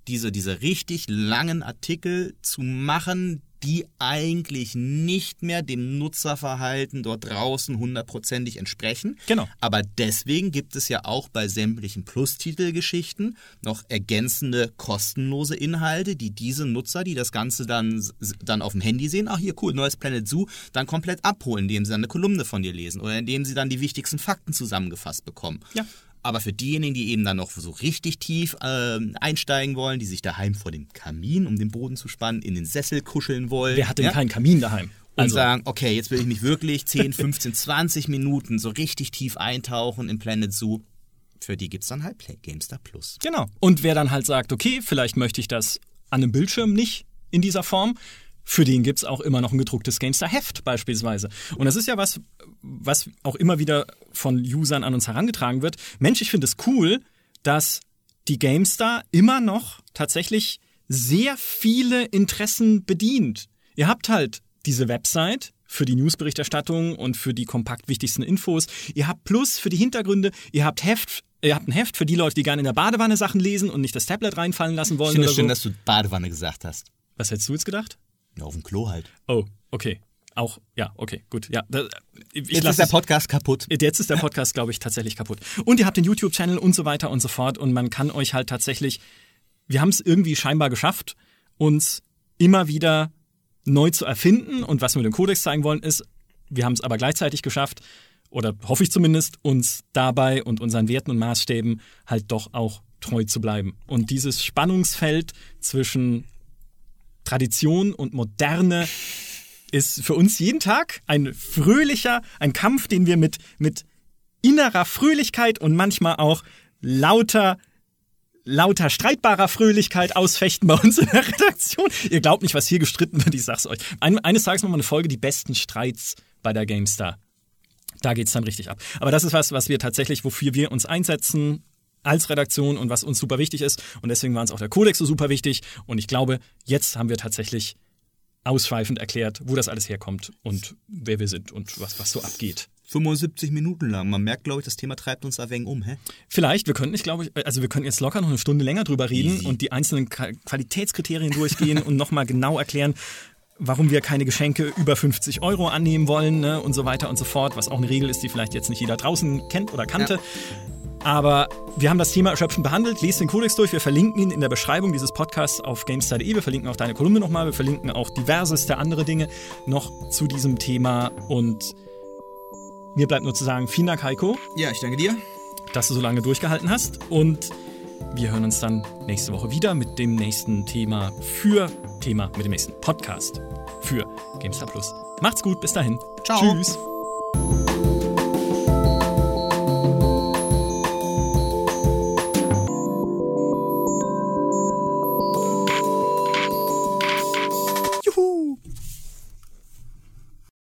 diese, diese richtig langen Artikel zu machen, die eigentlich nicht mehr dem Nutzerverhalten dort draußen hundertprozentig entsprechen. Genau. Aber deswegen gibt es ja auch bei sämtlichen Plus-Titel-Geschichten noch ergänzende kostenlose Inhalte, die diese Nutzer, die das Ganze dann, dann auf dem Handy sehen, ach hier cool, neues Planet Zoo, dann komplett abholen, indem sie dann eine Kolumne von dir lesen oder indem sie dann die wichtigsten Fakten zusammengefasst bekommen. Ja. Aber für diejenigen, die eben dann noch so richtig tief äh, einsteigen wollen, die sich daheim vor dem Kamin, um den Boden zu spannen, in den Sessel kuscheln wollen. Wer hat denn ja? keinen Kamin daheim? Und also. sagen, okay, jetzt will ich mich wirklich zehn, fünfzehn, zwanzig Minuten so richtig tief eintauchen in Planet Zoo. Für die gibt's dann halt GameStar Plus. Genau. Und wer dann halt sagt, okay, vielleicht möchte ich das an einem Bildschirm nicht in dieser Form. Für den gibt es auch immer noch ein gedrucktes GameStar-Heft beispielsweise. Und das ist ja was, was auch immer wieder von Usern an uns herangetragen wird. Mensch, ich finde es cool, dass die GameStar immer noch tatsächlich sehr viele Interessen bedient. Ihr habt halt diese Website für die Newsberichterstattung und für die kompakt wichtigsten Infos. Ihr habt Plus für die Hintergründe. Ihr habt Heft. Ihr habt ein Heft für die Leute, die gerne in der Badewanne Sachen lesen und nicht das Tablet reinfallen lassen wollen. Ich finde es schön, so. Dass du Badewanne gesagt hast. Was hättest du jetzt gedacht? Ja, auf dem Klo halt. Oh, okay. Auch, ja, okay, gut. Ja, da, ich jetzt ist der Podcast kaputt. Jetzt ist der Podcast, glaube ich, tatsächlich kaputt. Und ihr habt den YouTube-Channel und so weiter und so fort. Und man kann euch halt tatsächlich, wir haben es irgendwie scheinbar geschafft, uns immer wieder neu zu erfinden. Und was wir mit dem Kodex zeigen wollen ist, wir haben es aber gleichzeitig geschafft, oder hoffe ich zumindest, uns dabei und unseren Werten und Maßstäben halt doch auch treu zu bleiben. Und dieses Spannungsfeld zwischen Tradition und Moderne ist für uns jeden Tag ein fröhlicher, ein Kampf, den wir mit, mit innerer Fröhlichkeit und manchmal auch lauter, lauter streitbarer Fröhlichkeit ausfechten bei uns in der Redaktion. Ihr glaubt nicht, was hier gestritten wird, ich sag's euch. Eines Tages machen wir eine Folge, die besten Streits bei der GameStar. Da geht's dann richtig ab. Aber das ist was, was wir tatsächlich, wofür wir uns einsetzen als Redaktion und was uns super wichtig ist. Und deswegen war uns auch der Kodex so super wichtig. Und ich glaube, jetzt haben wir tatsächlich ausschweifend erklärt, wo das alles herkommt und wer wir sind und was, was so abgeht. fünfundsiebzig Minuten lang. Man merkt, glaube ich, das Thema treibt uns ein wenig um, hä? Vielleicht. Wir könnten, ich glaube, also wir könnten jetzt locker noch eine Stunde länger drüber reden und die einzelnen Qualitätskriterien durchgehen und nochmal genau erklären, warum wir keine Geschenke über fünfzig Euro annehmen wollen, ne, und so weiter und so fort, was auch eine Regel ist, die vielleicht jetzt nicht jeder draußen kennt oder kannte. Ja. Aber wir haben das Thema erschöpfend behandelt. Lest den Kodex durch. Wir verlinken ihn in der Beschreibung dieses Podcasts auf GameStar punkt de. Wir verlinken auch deine Kolumne nochmal. Wir verlinken auch diverseste andere Dinge noch zu diesem Thema. Und mir bleibt nur zu sagen, vielen Dank, Heiko. Ja, ich danke dir. Dass du so lange durchgehalten hast. Und wir hören uns dann nächste Woche wieder mit dem nächsten Thema für Thema, mit dem nächsten Podcast für GameStar Plus. Macht's gut. Bis dahin. Ciao. Tschüss.